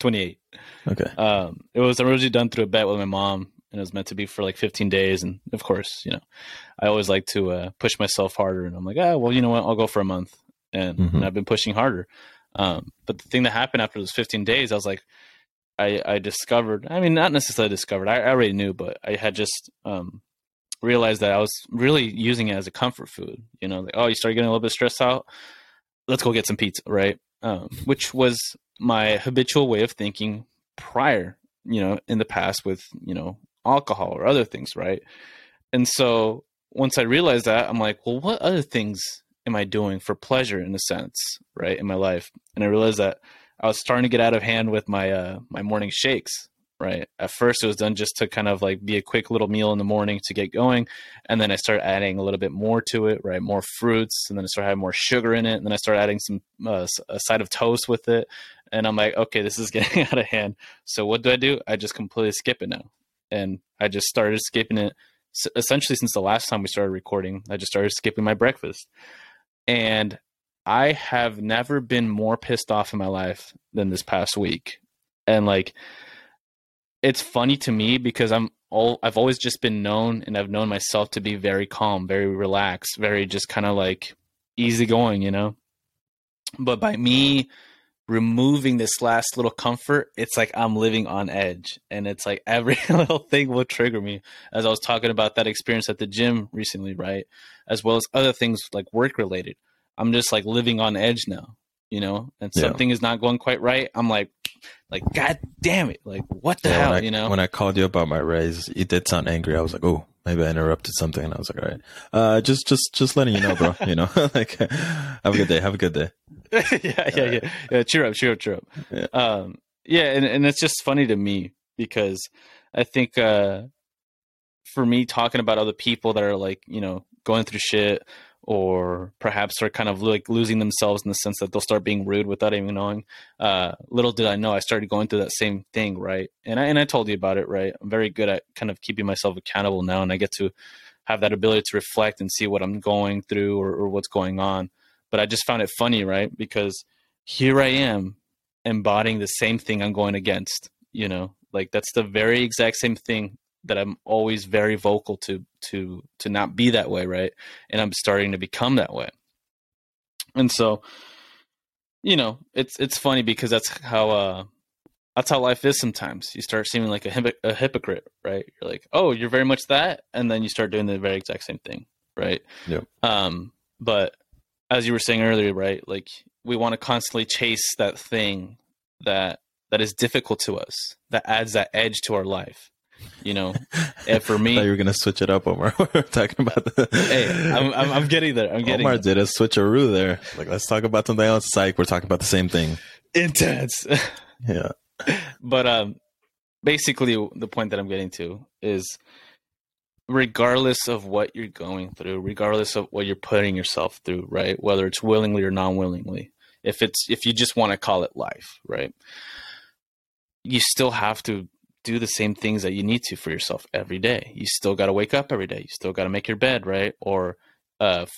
28. Okay. It was originally done through a bet with my mom, and it was meant to be for like 15 days. And of course, you know, I always like to push myself harder, and I'm like, well, you know what? I'll go for a month, and I've been pushing harder. But the thing that happened after those 15 days, I was like, I discovered, I mean, not necessarily discovered, I already knew, but I had just realized that I was really using it as a comfort food. You know, like, oh, you start getting a little bit stressed out, let's go get some pizza, right? Which was my habitual way of thinking prior, you know, in the past with, you know, alcohol or other things, right? And so once I realized that, I'm like, well, what other things am I doing for pleasure in a sense, right, in my life? And I realized that I was starting to get out of hand with my my morning shakes, right? At first, it was done just to kind of like be a quick little meal in the morning to get going. And then I started adding a little bit more to it, right? More fruits. And then I started having more sugar in it. And then I started adding some a side of toast with it. And I'm like, okay, this is getting out of hand. So what do? I just completely skip it now. And I just started skipping it. Essentially, since the last time we started recording, I just started skipping my breakfast. And I have never been more pissed off in my life than this past week. And like, it's funny to me because I'm I've always just been known, and I've known myself to be very calm, very relaxed, very just kind of like easygoing, you know? But by me removing this last little comfort, it's like I'm living on edge, and it's like every little thing will trigger me. As I was talking about that experience at the gym recently, right? As well as other things like work related. I'm just like living on edge now, you know, and something is not going quite right. I'm like, God damn it. Like, what the hell, you know? When I called you about my raise, you did sound angry. I was like, oh, maybe I interrupted something. And I was like, all right, just letting you know, bro, you know, like, have a good day. Have a good day. Yeah. Cheer up. Yeah. And it's just funny to me because I think, for me, talking about other people that are like, you know, going through shit, or perhaps are kind of like losing themselves in the sense that they'll start being rude without even knowing. Little did I know, I started going through that same thing, right? And I told you about it, right? I'm very good at kind of keeping myself accountable now, and I get to have that ability to reflect and see what I'm going through or what's going on. But I just found it funny, right? Because here I am embodying the same thing I'm going against, you know? Like, that's the very exact same thing that I'm always very vocal to not be that way, right? And I'm starting to become that way. And so, you know, it's funny because that's how life is sometimes. You start seeming like a hypocrite, right? You're like, oh, you're very much that, and then you start doing the very exact same thing, right? Yeah. But as you were saying earlier, right, like we want to constantly chase that thing that is difficult to us, that adds that edge to our life. You know, and for me, I thought you were gonna switch it up, Omar. We're talking about the hey, I'm getting there. Omar did a switcheroo there. Like, let's talk about something else. Psych, we're talking about the same thing. Intense. Yeah. But basically, the point that I'm getting to is, regardless of what you're going through, regardless of what you're putting yourself through, right? Whether it's willingly or non-willingly, if you just want to call it life, right? You still have to do the same things that you need to for yourself every day. You still got to wake up every day. You still got to make your bed, right? Or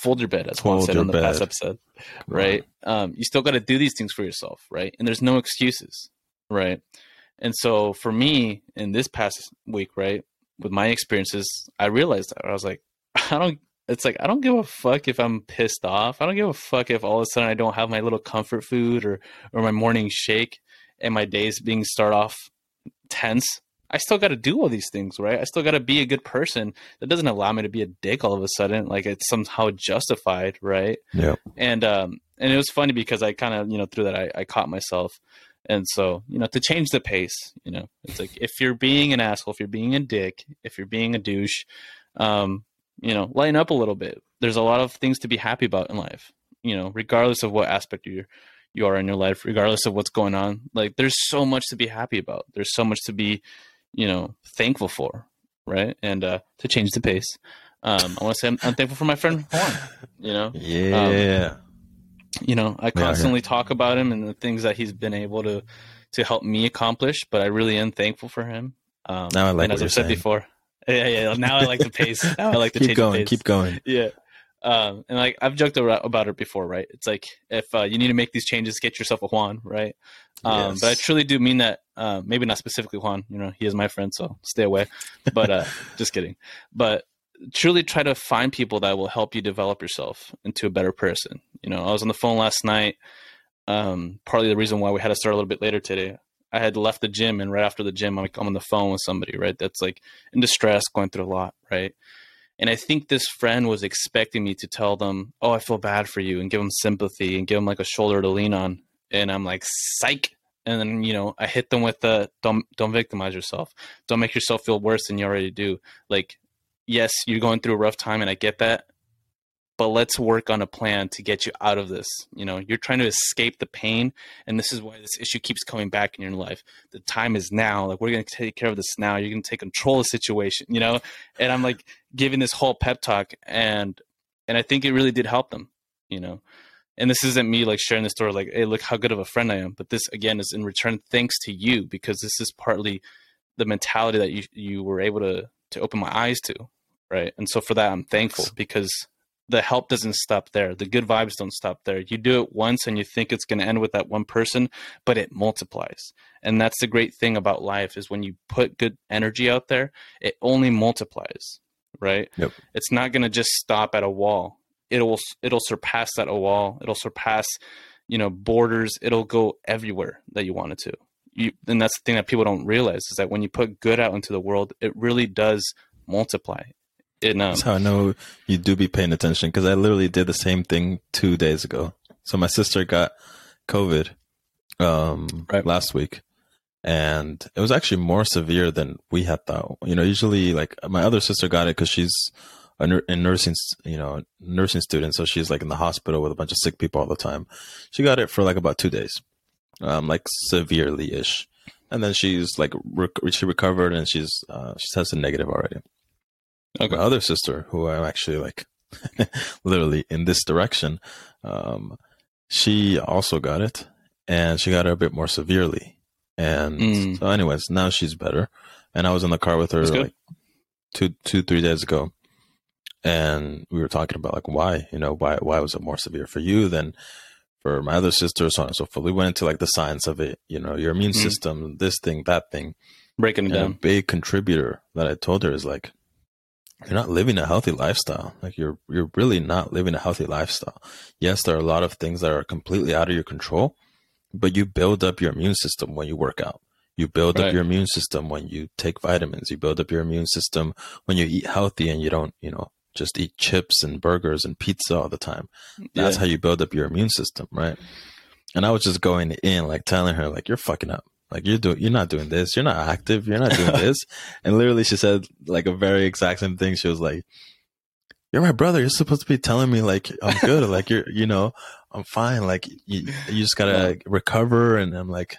fold your bed, as Juan said on the past episode, right? You still got to do these things for yourself, right? And there's no excuses, right? And so for me, in this past week, right, with my experiences, I realized that. I was like, I don't give a fuck if I'm pissed off. I don't give a fuck if all of a sudden I don't have my little comfort food or my morning shake and my days being start off tense. I still got to do all these things, right? I still got to be a good person. That doesn't allow me to be a dick all of a sudden. Like, it's somehow justified, right? Yeah. And it was funny because I kind of, you know, through that, I caught myself. And so, you know, to change the pace, you know, it's like, if you're being an asshole, if you're being a dick, if you're being a douche, you know, lighten up a little bit. There's a lot of things to be happy about in life, you know, regardless of what aspect you are in your life, regardless of what's going on. Like, there's so much to be happy about. There's so much to be, you know, thankful for, right? And to change the pace, I want to say I'm thankful for my friend Juan, you know? Yeah. You know, I constantly talk about him and the things that he's been able to help me accomplish, but I really am thankful for him. Now I like and what as I've said saying. Before. Yeah. Now I like the pace. I like to change the pace. Keep going. Yeah. And like I've joked about it before, right? It's like, if you need to make these changes, get yourself a Juan, right? Yes. But I truly do mean that. Maybe not specifically Juan, you know, he is my friend, so stay away. But just kidding. But truly try to find people that will help you develop yourself into a better person. You know, I was on the phone last night. Partly the reason why we had to start a little bit later today. I had left the gym, and right after the gym, I'm on the phone with somebody, right? That's like in distress, going through a lot, right? And I think this friend was expecting me to tell them, oh, I feel bad for you, and give them sympathy and give them like a shoulder to lean on. And I'm like, psych. And then, you know, I hit them with the don't victimize yourself. Don't make yourself feel worse than you already do. Like, yes, you're going through a rough time, and I get that. But let's work on a plan to get you out of this. You know, you're trying to escape the pain. And this is why this issue keeps coming back in your life. The time is now. Like, we're going to take care of this now. You're going to take control of the situation, you know? And I'm like giving this whole pep talk. And I think it really did help them, you know? And this isn't me like sharing the story, like, hey, look how good of a friend I am. But this again is in return, thanks to you, because this is partly the mentality that you were able to open my eyes to. Right. And so for that, I'm thankful because the help doesn't stop there. The good vibes don't stop there. You do it once and you think it's going to end with that one person, but it multiplies. And that's the great thing about life is when you put good energy out there, it only multiplies, right? Yep. It's not going to just stop at a wall. It'll surpass that wall. It'll surpass, borders. It'll go everywhere that you want it to. And that's the thing that people don't realize is that when you put good out into the world, it really does multiply. That's how I know you do be paying attention, because I literally did the same thing 2 days ago. So my sister got COVID last week, and it was actually more severe than we had thought. Usually like my other sister got it because she's a nursing, nursing student. So she's like in the hospital with a bunch of sick people all the time. She got it for like about 2 days, like severely ish. And then she's like, she recovered, and she tested negative already. Okay. My other sister, who I'm actually like literally in this direction, she also got it, and she got it a bit more severely. And so anyways, now she's better. And I was in the car with her like three days ago. And we were talking about like, why was it more severe for you than for my other sister, so on and so forth. We went into like the science of it, your immune system, this thing, that thing. Breaking it down. A big contributor that I told her is like, you're not living a healthy lifestyle. Like you're really not living a healthy lifestyle. Yes, there are a lot of things that are completely out of your control, but you build up your immune system when you work out. You build up your immune system when you take vitamins. You build up your immune system when you eat healthy and you don't, just eat chips and burgers and pizza all the time. That's how you build up your immune system, right? And I was just going in, like telling her, like, you're fucking up. Like you're not doing this. You're not active. You're not doing this. And literally she said like a very exact same thing. She was like, you're my brother. You're supposed to be telling me like, I'm good. Like I'm fine. Like you just gotta recover. And I'm like,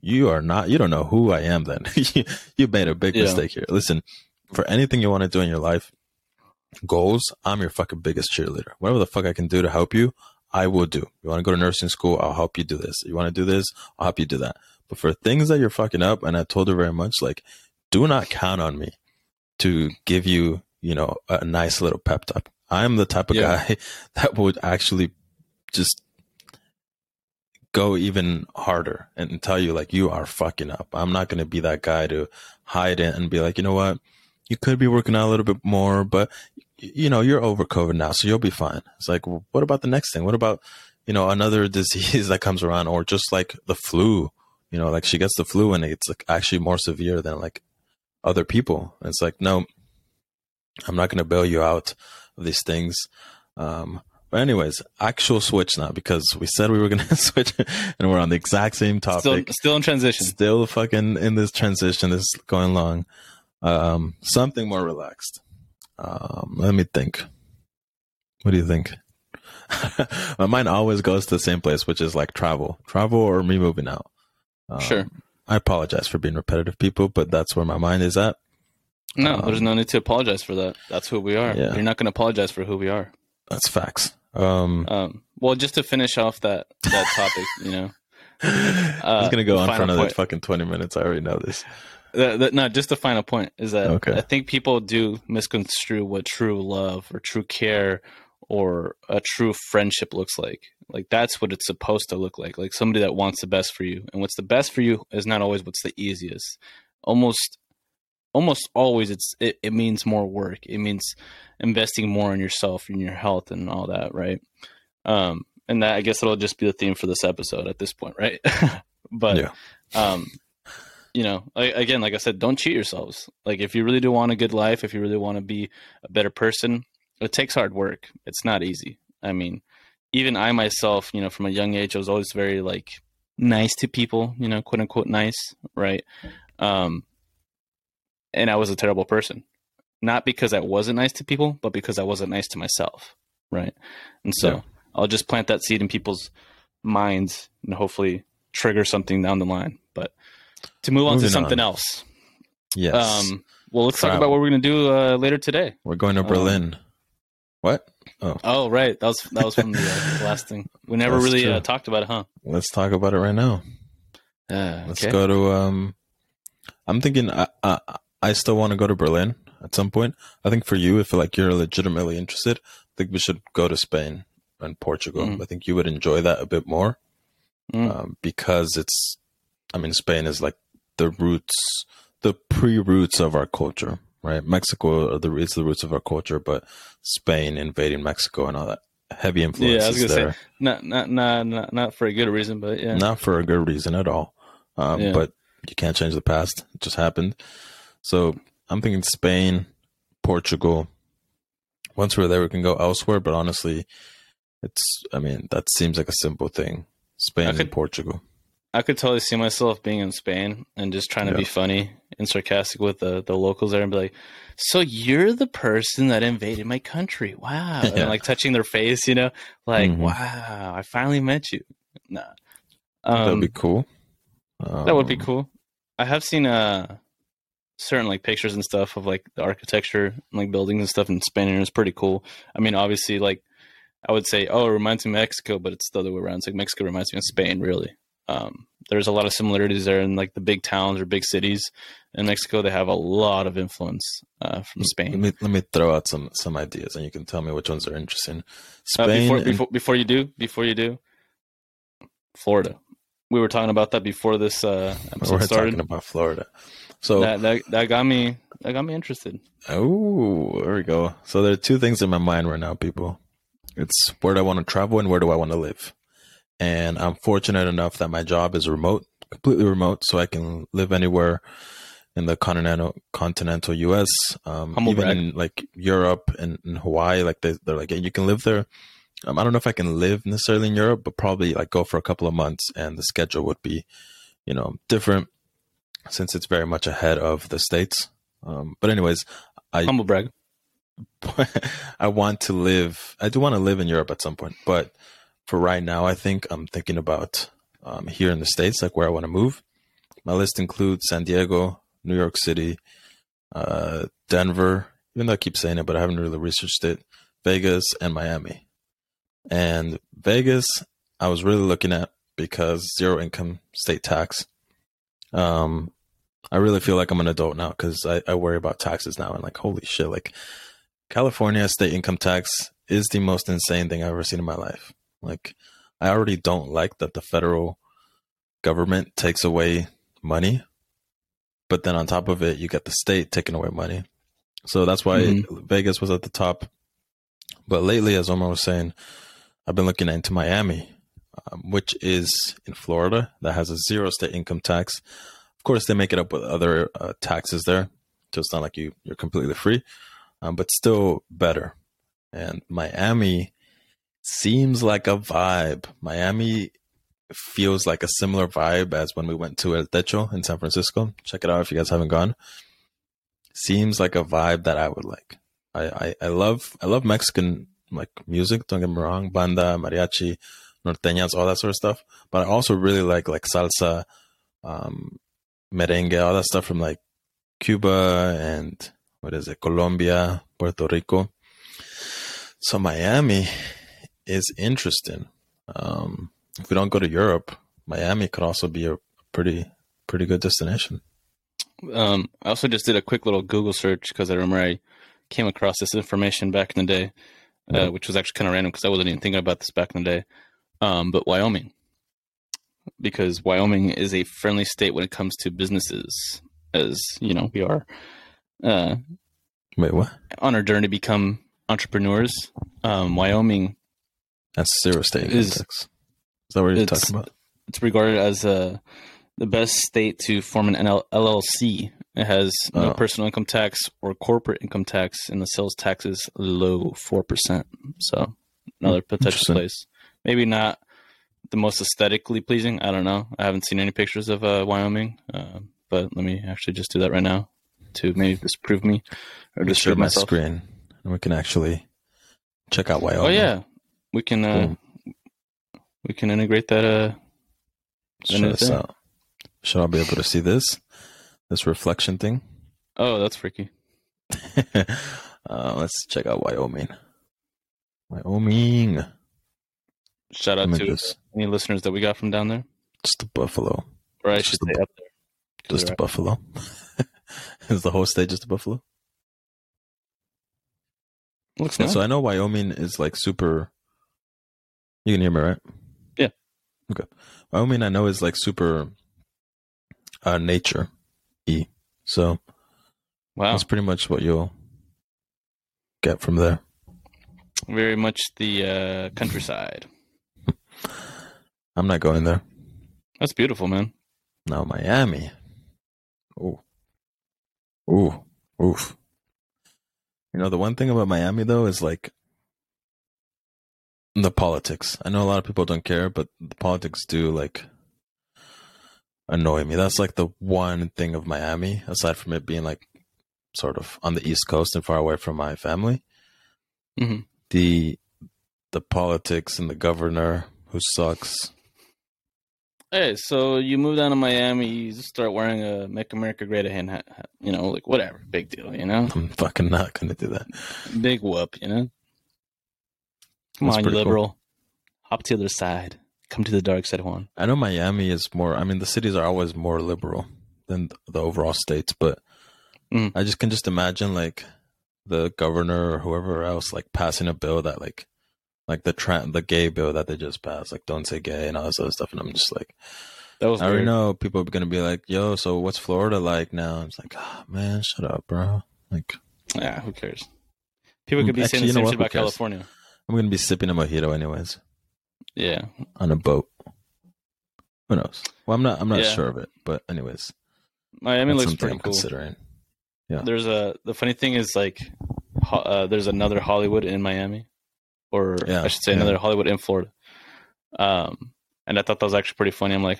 you don't know who I am then. You made a big mistake here. Listen, for anything you want to do in your life, goals, I'm your fucking biggest cheerleader. Whatever the fuck I can do to help you, I will do. You want to go to nursing school? I'll help you do this. You want to do this? I'll help you do that. But for things that you're fucking up, and I told her very much, like, do not count on me to give you, a nice little pep talk. I'm the type of guy that would actually just go even harder and tell you, like, you are fucking up. I'm not going to be that guy to hide it and be like, you know what? You could be working out a little bit more, but, you're over COVID now, so you'll be fine. It's like, well, what about the next thing? What about, another disease that comes around, or just like the flu? Like she gets the flu and it's like actually more severe than like other people. And it's like, no, I'm not going to bail you out of these things. But anyways, actual switch now, because we said we were going to switch and we're on the exact same topic. Still in transition. Still fucking in this transition. This is going long. Something more relaxed. Let me think. What do you think? My mind always goes to the same place, which is like travel or me moving out. Sure. I apologize for being repetitive, people, but that's where my mind is at. No, there's no need to apologize for that. That's who we are. Yeah. You're not going to apologize for who we are. That's facts. Well, just to finish off that topic, it's going to go on for another fucking 20 minutes. I already know this. Just the final point is that I think people do misconstrue what true love or true care or a true friendship looks like. Like that's what it's supposed to look like. Like somebody that wants the best for you, and what's the best for you is not always what's the easiest. Almost always it means more work. It means investing more in yourself and your health and all that. Right. And that, I guess it'll just be the theme for this episode at this point. Right. But, again, like I said, don't cheat yourselves. Like if you really do want a good life, if you really want to be a better person, it takes hard work. It's not easy. I mean, even I myself, from a young age, I was always very like nice to people, quote unquote nice, right? And I was a terrible person, not because I wasn't nice to people, but because I wasn't nice to myself, right? And so I'll just plant that seed in people's minds and hopefully trigger something down the line. But to move on to something else, yes. Well, let's talk about what we're going to do later today. We're going to Berlin. What? Oh, right. That was from the last thing. We never really talked about it, huh? Let's talk about it right now. Let's go to. I'm thinking I still want to go to Berlin at some point. I think for you, if like you're legitimately interested, think we should go to Spain and Portugal. I think you would enjoy that a bit more because it's, I mean, Spain is like the roots, the pre-roots of our culture, right? Mexico is the roots of our culture, but Spain invading Mexico and all that heavy influence. Yeah, I was going to say, not for a good reason, but yeah. Not for a good reason at all. But you can't change the past. It just happened. So I'm thinking Spain, Portugal. Once we're there, we can go elsewhere. But honestly, I mean, that seems like a simple thing. Spain and Portugal. I could totally see myself being in Spain and just trying to be funny and sarcastic with the locals there and be like, so you're the person that invaded my country. Wow. And like touching their face, you know, like, wow, I finally met you. Nah. That'd be cool. That would be cool. I have seen certain like pictures and stuff of like the architecture and like buildings and stuff in Spain, and it's pretty cool. I mean, obviously, like I would say, oh, it reminds me of Mexico, but it's the other way around. It's like Mexico reminds me of Spain, really. There's a lot of similarities there in like the big towns or big cities in Mexico. They have a lot of influence from Spain. Let me throw out some ideas, and you can tell me which ones are interesting. Spain. Before you do, Florida. We were talking about that before this episode started. We're talking about Florida, so that got me interested. Oh, there we go. So there are two things in my mind right now, people. It's where do I want to travel and where do I want to live. And I'm fortunate enough that my job is remote, completely remote, so I can live anywhere in the continental U.S. In like Europe and Hawaii. Like they're like, you can live there. I don't know if I can live necessarily in Europe, but probably like go for a couple of months, and the schedule would be, you know, different since it's very much ahead of the States. But anyways, humble brag. I do want to live in Europe at some point, but for right now, I think I'm thinking about here in the States, like where I want to move. My list includes San Diego, New York City, Denver, even though I keep saying it, but I haven't really researched it, Vegas, and Miami. And Vegas, I was really looking at because zero income state tax. I really feel like I'm an adult now because I worry about taxes now. And like, holy shit, like California state income tax is the most insane thing I've ever seen in my life. Like I already don't like that the federal government takes away money, but then on top of it, you get the state taking away money. So that's why Vegas was at the top. But lately, as Omar was saying, I've been looking into Miami, which is in Florida, that has a zero state income tax. Of course, they make it up with other taxes there, so it's not like you're completely free, but still better. And Miami seems like a vibe. Miami feels like a similar vibe as when we went to El Techo in San Francisco. Check it out if you guys haven't gone. Seems like a vibe that I would like. I love Mexican like music, don't get me wrong, banda, mariachi, norteñas, all that sort of stuff. But I also really like salsa, merengue, all that stuff from like Cuba and Colombia, Puerto Rico. So Miami is interesting. If we don't go to Europe, Miami could also be a pretty good destination. I also just did a quick little Google search because I remember I came across this information back in the day, which was actually kind of random because I wasn't even thinking about this back in the day. But Wyoming, because Wyoming is a friendly state when it comes to businesses, as you know, we are. Wait, what? On our journey to become entrepreneurs, Wyoming. That's zero state. Is that what you're talking about? It's regarded as the best state to form an LLC. It has no personal income tax or corporate income tax, and the sales tax is low 4%. So another potential place. Maybe not the most aesthetically pleasing. I don't know. I haven't seen any pictures of Wyoming, but let me actually just do that right now to maybe disprove me or disturb myself. Screen, and we can actually check out Wyoming. Oh yeah, we can. We can integrate that. Check this out. Should I be able to see this? This reflection thing. Oh, that's freaky. Let's check out Wyoming. Shout out to any listeners that we got from down there. Just a buffalo. Or I should say up there. Just a buffalo. Is the whole state just a buffalo? Looks nice. So I know Wyoming is like super. You can hear me, right? Yeah. Okay. Wyoming, I know, is like super nature-y. So that's pretty much what you'll get from there. Very much the countryside. I'm not going there. That's beautiful, man. No, Miami. Oof. You know, the one thing about Miami, though, is like the politics. I know a lot of people don't care, but the politics do like annoy me. That's like the one thing of Miami, aside from it being like sort of on the East Coast and far away from my family. Mm-hmm. The politics and the governor who sucks. Hey, so you move down to Miami, you just start wearing a Make America Great Again hat, you know, like whatever, big deal, you know? I'm fucking not going to do that. Big whoop, you know? Come on, you liberal. Cool. Hop to the other side. Come to the dark side, Juan. I know Miami is more, I mean, the cities are always more liberal than the overall states, but I just can just imagine, like, the governor or whoever else, like, passing a bill that, like the gay bill that they just passed, like, don't say gay and all this other stuff. And I'm just like, that was weird. I already know people are going to be like, yo, so what's Florida like now? It's like, oh, man, shut up, bro. Like, yeah, who cares? People could be saying the same shit about California. I'm going to be sipping a mojito anyways. Yeah. On a boat. Who knows? Well, I'm not sure of it, but anyways. Miami looks pretty cool. Considering. Yeah. There's the funny thing is like, there's another Hollywood in Miami. Or I should say another Hollywood in Florida. And I thought that was actually pretty funny. I'm like,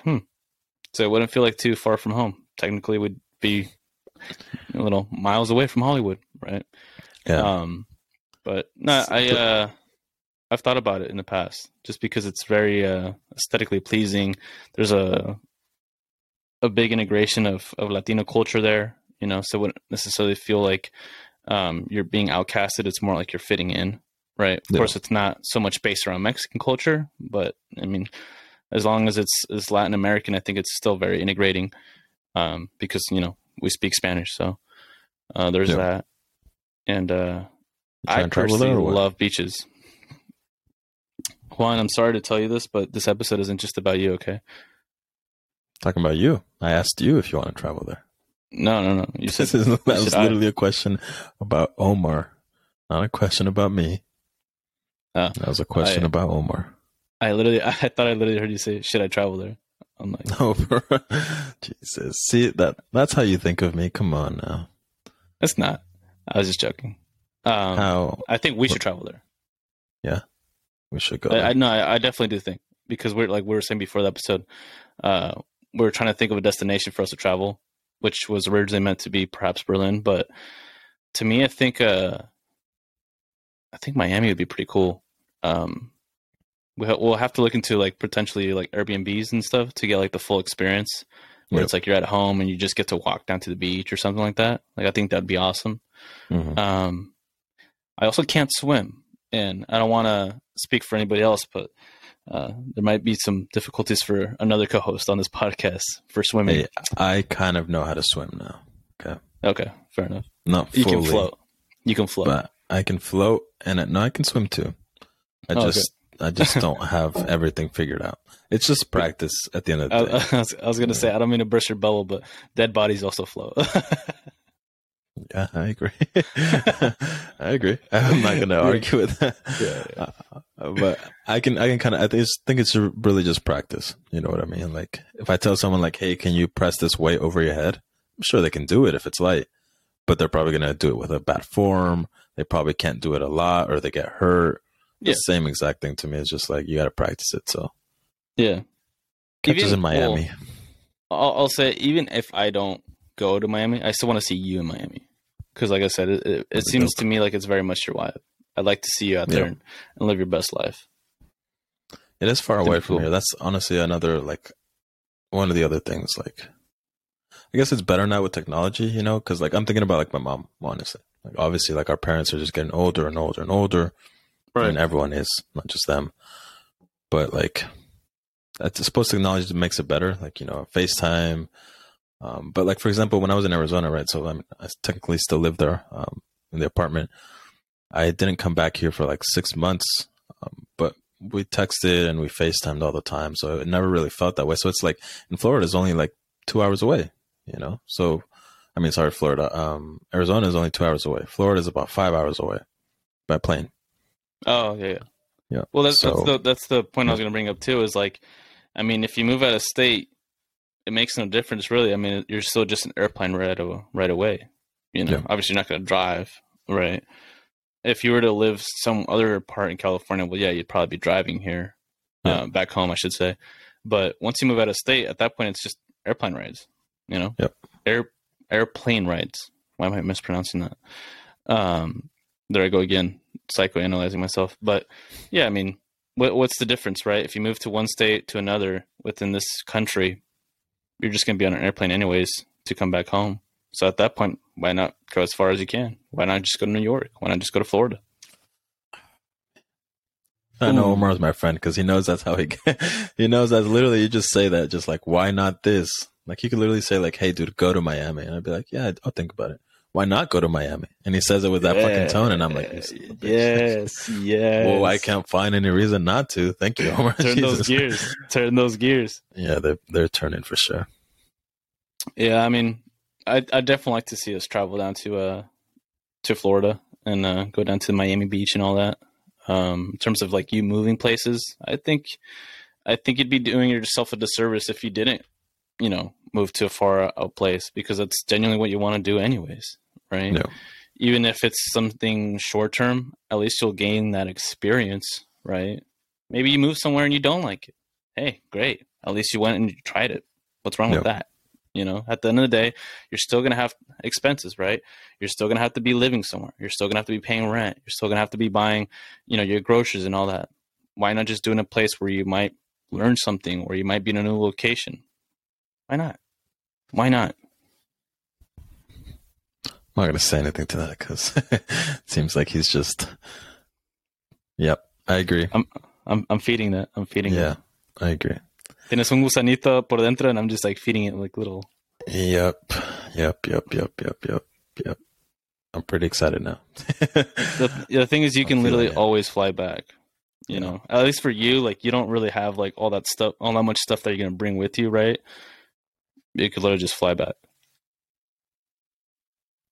so it wouldn't feel like too far from home. Technically, we'd be a little miles away from Hollywood, right? Yeah. But no, I've thought about it in the past just because it's very aesthetically pleasing. There's a big integration of Latino culture there, you know, so it wouldn't necessarily feel like you're being outcasted. It's more like you're fitting in. Right. Of course, it's not so much based around Mexican culture, but I mean, as long as it's Latin American, I think it's still very integrating because, you know, we speak Spanish. So there's that. And I personally love beaches. Juan, I'm sorry to tell you this, but this episode isn't just about you. Okay. Talking about you. I asked you if you want to travel there. No. You said that was literally a question about Omar, not a question about me. That was a question about Omar. I thought I heard you say, should I travel there? I'm like, no, bro. Jesus. See, that's how you think of me. Come on now. That's not. I was just joking. I think we should travel there. Yeah. We should go. I definitely do think, because we're like we were saying before the episode, we were trying to think of a destination for us to travel, which was originally meant to be perhaps Berlin. But to me, I think Miami would be pretty cool. We'll have to look into like potentially like Airbnbs and stuff to get like the full experience where it's like you're at home and you just get to walk down to the beach or something like that. Like, I think that'd be awesome. Mm-hmm. I also can't swim, and I don't want to speak for anybody else, but there might be some difficulties for another co-host on this podcast for swimming. Hey, I kind of know how to swim now. Okay. Fair enough. Not fully. You can float. But I can float, I can swim too. I just don't have everything figured out. It's just practice at the end of the day. I was going to say, I don't mean to burst your bubble, but dead bodies also float. Yeah, I agree. I'm not going to argue with that. Yeah. But I think it's really just practice. You know what I mean? Like, if I tell someone like, hey, can you press this weight over your head? I'm sure they can do it if it's light, but they're probably going to do it with a bad form. They probably can't do it a lot, or they get hurt. The same exact thing to me. It's just like, you got to practice it. So yeah. Catches in Miami. Well, I'll say, even if I don't go to Miami, I still want to see you in Miami. Cause like I said, it seems to me like it's very much your vibe. I'd like to see you out there and live your best life. It is far away from here. That's honestly another, like, one of the other things, like, I guess it's better now with technology, you know? Cause like, I'm thinking about like my mom, honestly. Like, obviously, like, our parents are just getting older and older and older, right? And everyone is, not just them, but like, that's supposed to acknowledge that makes it better. Like, you know, FaceTime. But like, for example, when I was in Arizona, right? So I technically still live there, in the apartment. I didn't come back here for like 6 months, but we texted and we FaceTimed all the time. So it never really felt that way. So it's like in Florida is only like 2 hours away, you know? So, I mean, sorry, Florida, Arizona is only 2 hours away. Florida is about 5 hours away by plane. Oh yeah. Yeah. Well, that's the point I was going to bring up too, is like, I mean, if you move out of state, it makes no difference really. I mean, you're still just an airplane right away, you know, obviously you're not going to drive. Right. If you were to live some other part in California, well, yeah, you'd probably be driving here, back home, I should say. But once you move out of state, at that point, it's just airplane rides, you know, airplane rides. Why am I mispronouncing that? There I go again, psychoanalyzing myself. But yeah, I mean, what's the difference, right? If you move to one state to another within this country, you're just going to be on an airplane anyways to come back home. So at that point, why not go as far as you can? Why not just go to New York? Why not just go to Florida? I know Omar's my friend because he knows that's how he knows that literally you just say that, just like, why not this? Like you could literally say like, hey dude, go to Miami. And I'd be like, yeah, I'll think about it. Why not go to Miami? And he says it with that fucking tone. And I'm like, yes. Well, I can't find any reason not to. Thank you, Omar. Turn those gears. Yeah, they're turning for sure. Yeah, I mean, I'd definitely like to see us travel down to Florida and go down to Miami Beach and all that. In terms of like you moving places, I think you'd be doing yourself a disservice if you didn't, you know, move to a far out place because that's genuinely what you want to do anyways, right? Yeah. Even if it's something short term, at least you'll gain that experience, right? Maybe you move somewhere and you don't like it. Hey, great. At least you went and you tried it. What's wrong with that? You know, at the end of the day, you're still going to have expenses, right? You're still going to have to be living somewhere. You're still going to have to be paying rent. You're still going to have to be buying, you know, your groceries and all that. Why not just do it in a place where you might learn something or you might be in a new location? Why not? I'm not going to say anything to that because it seems like he's just, yep, I agree. I'm feeding that. Yeah, I agree. Tienes un gusanito por dentro, and I'm just like feeding it like little. Yep. I'm pretty excited now. The thing is, you can literally always fly back. You know, at least for you, like you don't really have like all that much stuff that you're gonna bring with you, right? You could literally just fly back.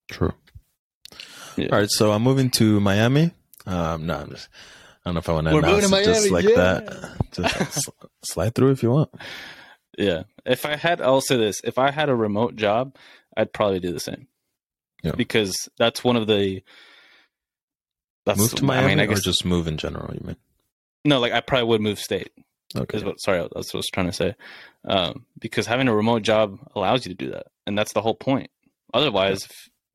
True. Yeah. All right, so I'm moving to Miami. I don't know if I want to announce it just like that. Just slide through if you want. Yeah. I'll say this. If I had a remote job, I'd probably do the same. Yeah. Because that's one of the... Move to Miami I guess, or just move in general, you mean? No, like I probably would move state. Okay. That's what I was trying to say. Because having a remote job allows you to do that. And that's the whole point. Otherwise,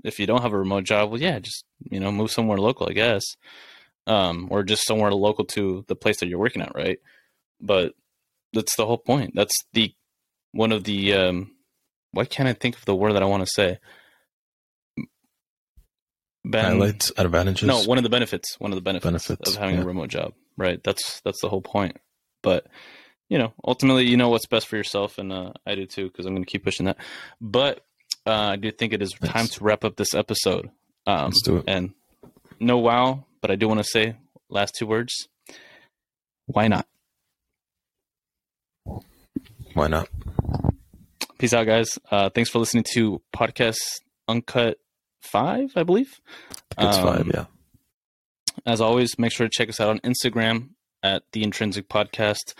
if you don't have a remote job, well, yeah, just, you know, move somewhere local, I guess. Or just somewhere local to the place that you're working at, right? But that's the whole point. That's the one of the why can't I think of the word that I want to say? Highlights, advantages. No, one of the benefits of having a remote job, right? That's the whole point. But you know, ultimately, you know what's best for yourself, and I do too because I'm going to keep pushing that. But I do think it is time to wrap up this episode. Let's do it. And no, wow. But I do want to say last two words. Why not? Why not? Peace out, guys. Thanks for listening to Podcast Uncut 5, I believe. It's 5, yeah. As always, make sure to check us out on Instagram at The Intrinsic Podcast,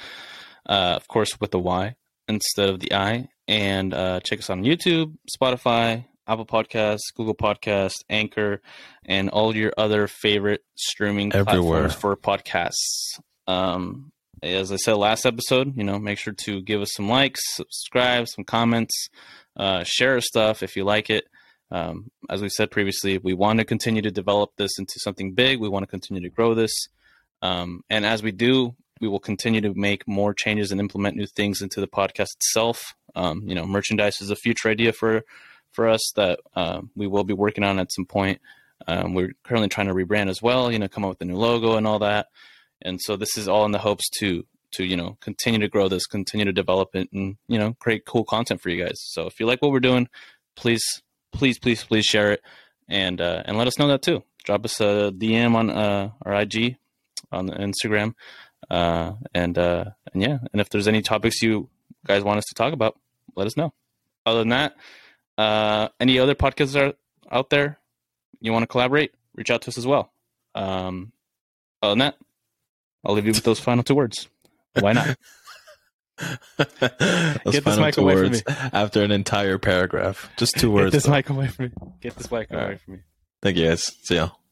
of course, with the Y instead of the I. And check us out on YouTube, Spotify, Apple Podcasts, Google Podcasts, Anchor, and all your other favorite streaming platforms for podcasts. As I said last episode, you know, make sure to give us some likes, subscribe, some comments, share stuff if you like it. As we said previously, we want to continue to develop this into something big. We want to continue to grow this. And as we do, we will continue to make more changes and implement new things into the podcast itself. You know, merchandise is a future idea for us that we will be working on at some point. We're currently trying to rebrand as well, you know, come up with a new logo and all that. And so this is all in the hopes to, you know, continue to grow this, continue to develop it and, you know, create cool content for you guys. So if you like what we're doing, please share it and let us know that too. drop us a DM on our IG on Instagram. And yeah, and if there's any topics you guys want us to talk about, let us know. Other than that, any other podcasts are out there you want to collaborate, reach out to us as well. Other than that, I'll leave you with those final two words. Why not? Get this mic away from me. After an entire paragraph, just two words. Get this mic away from me. Thank you guys. See ya.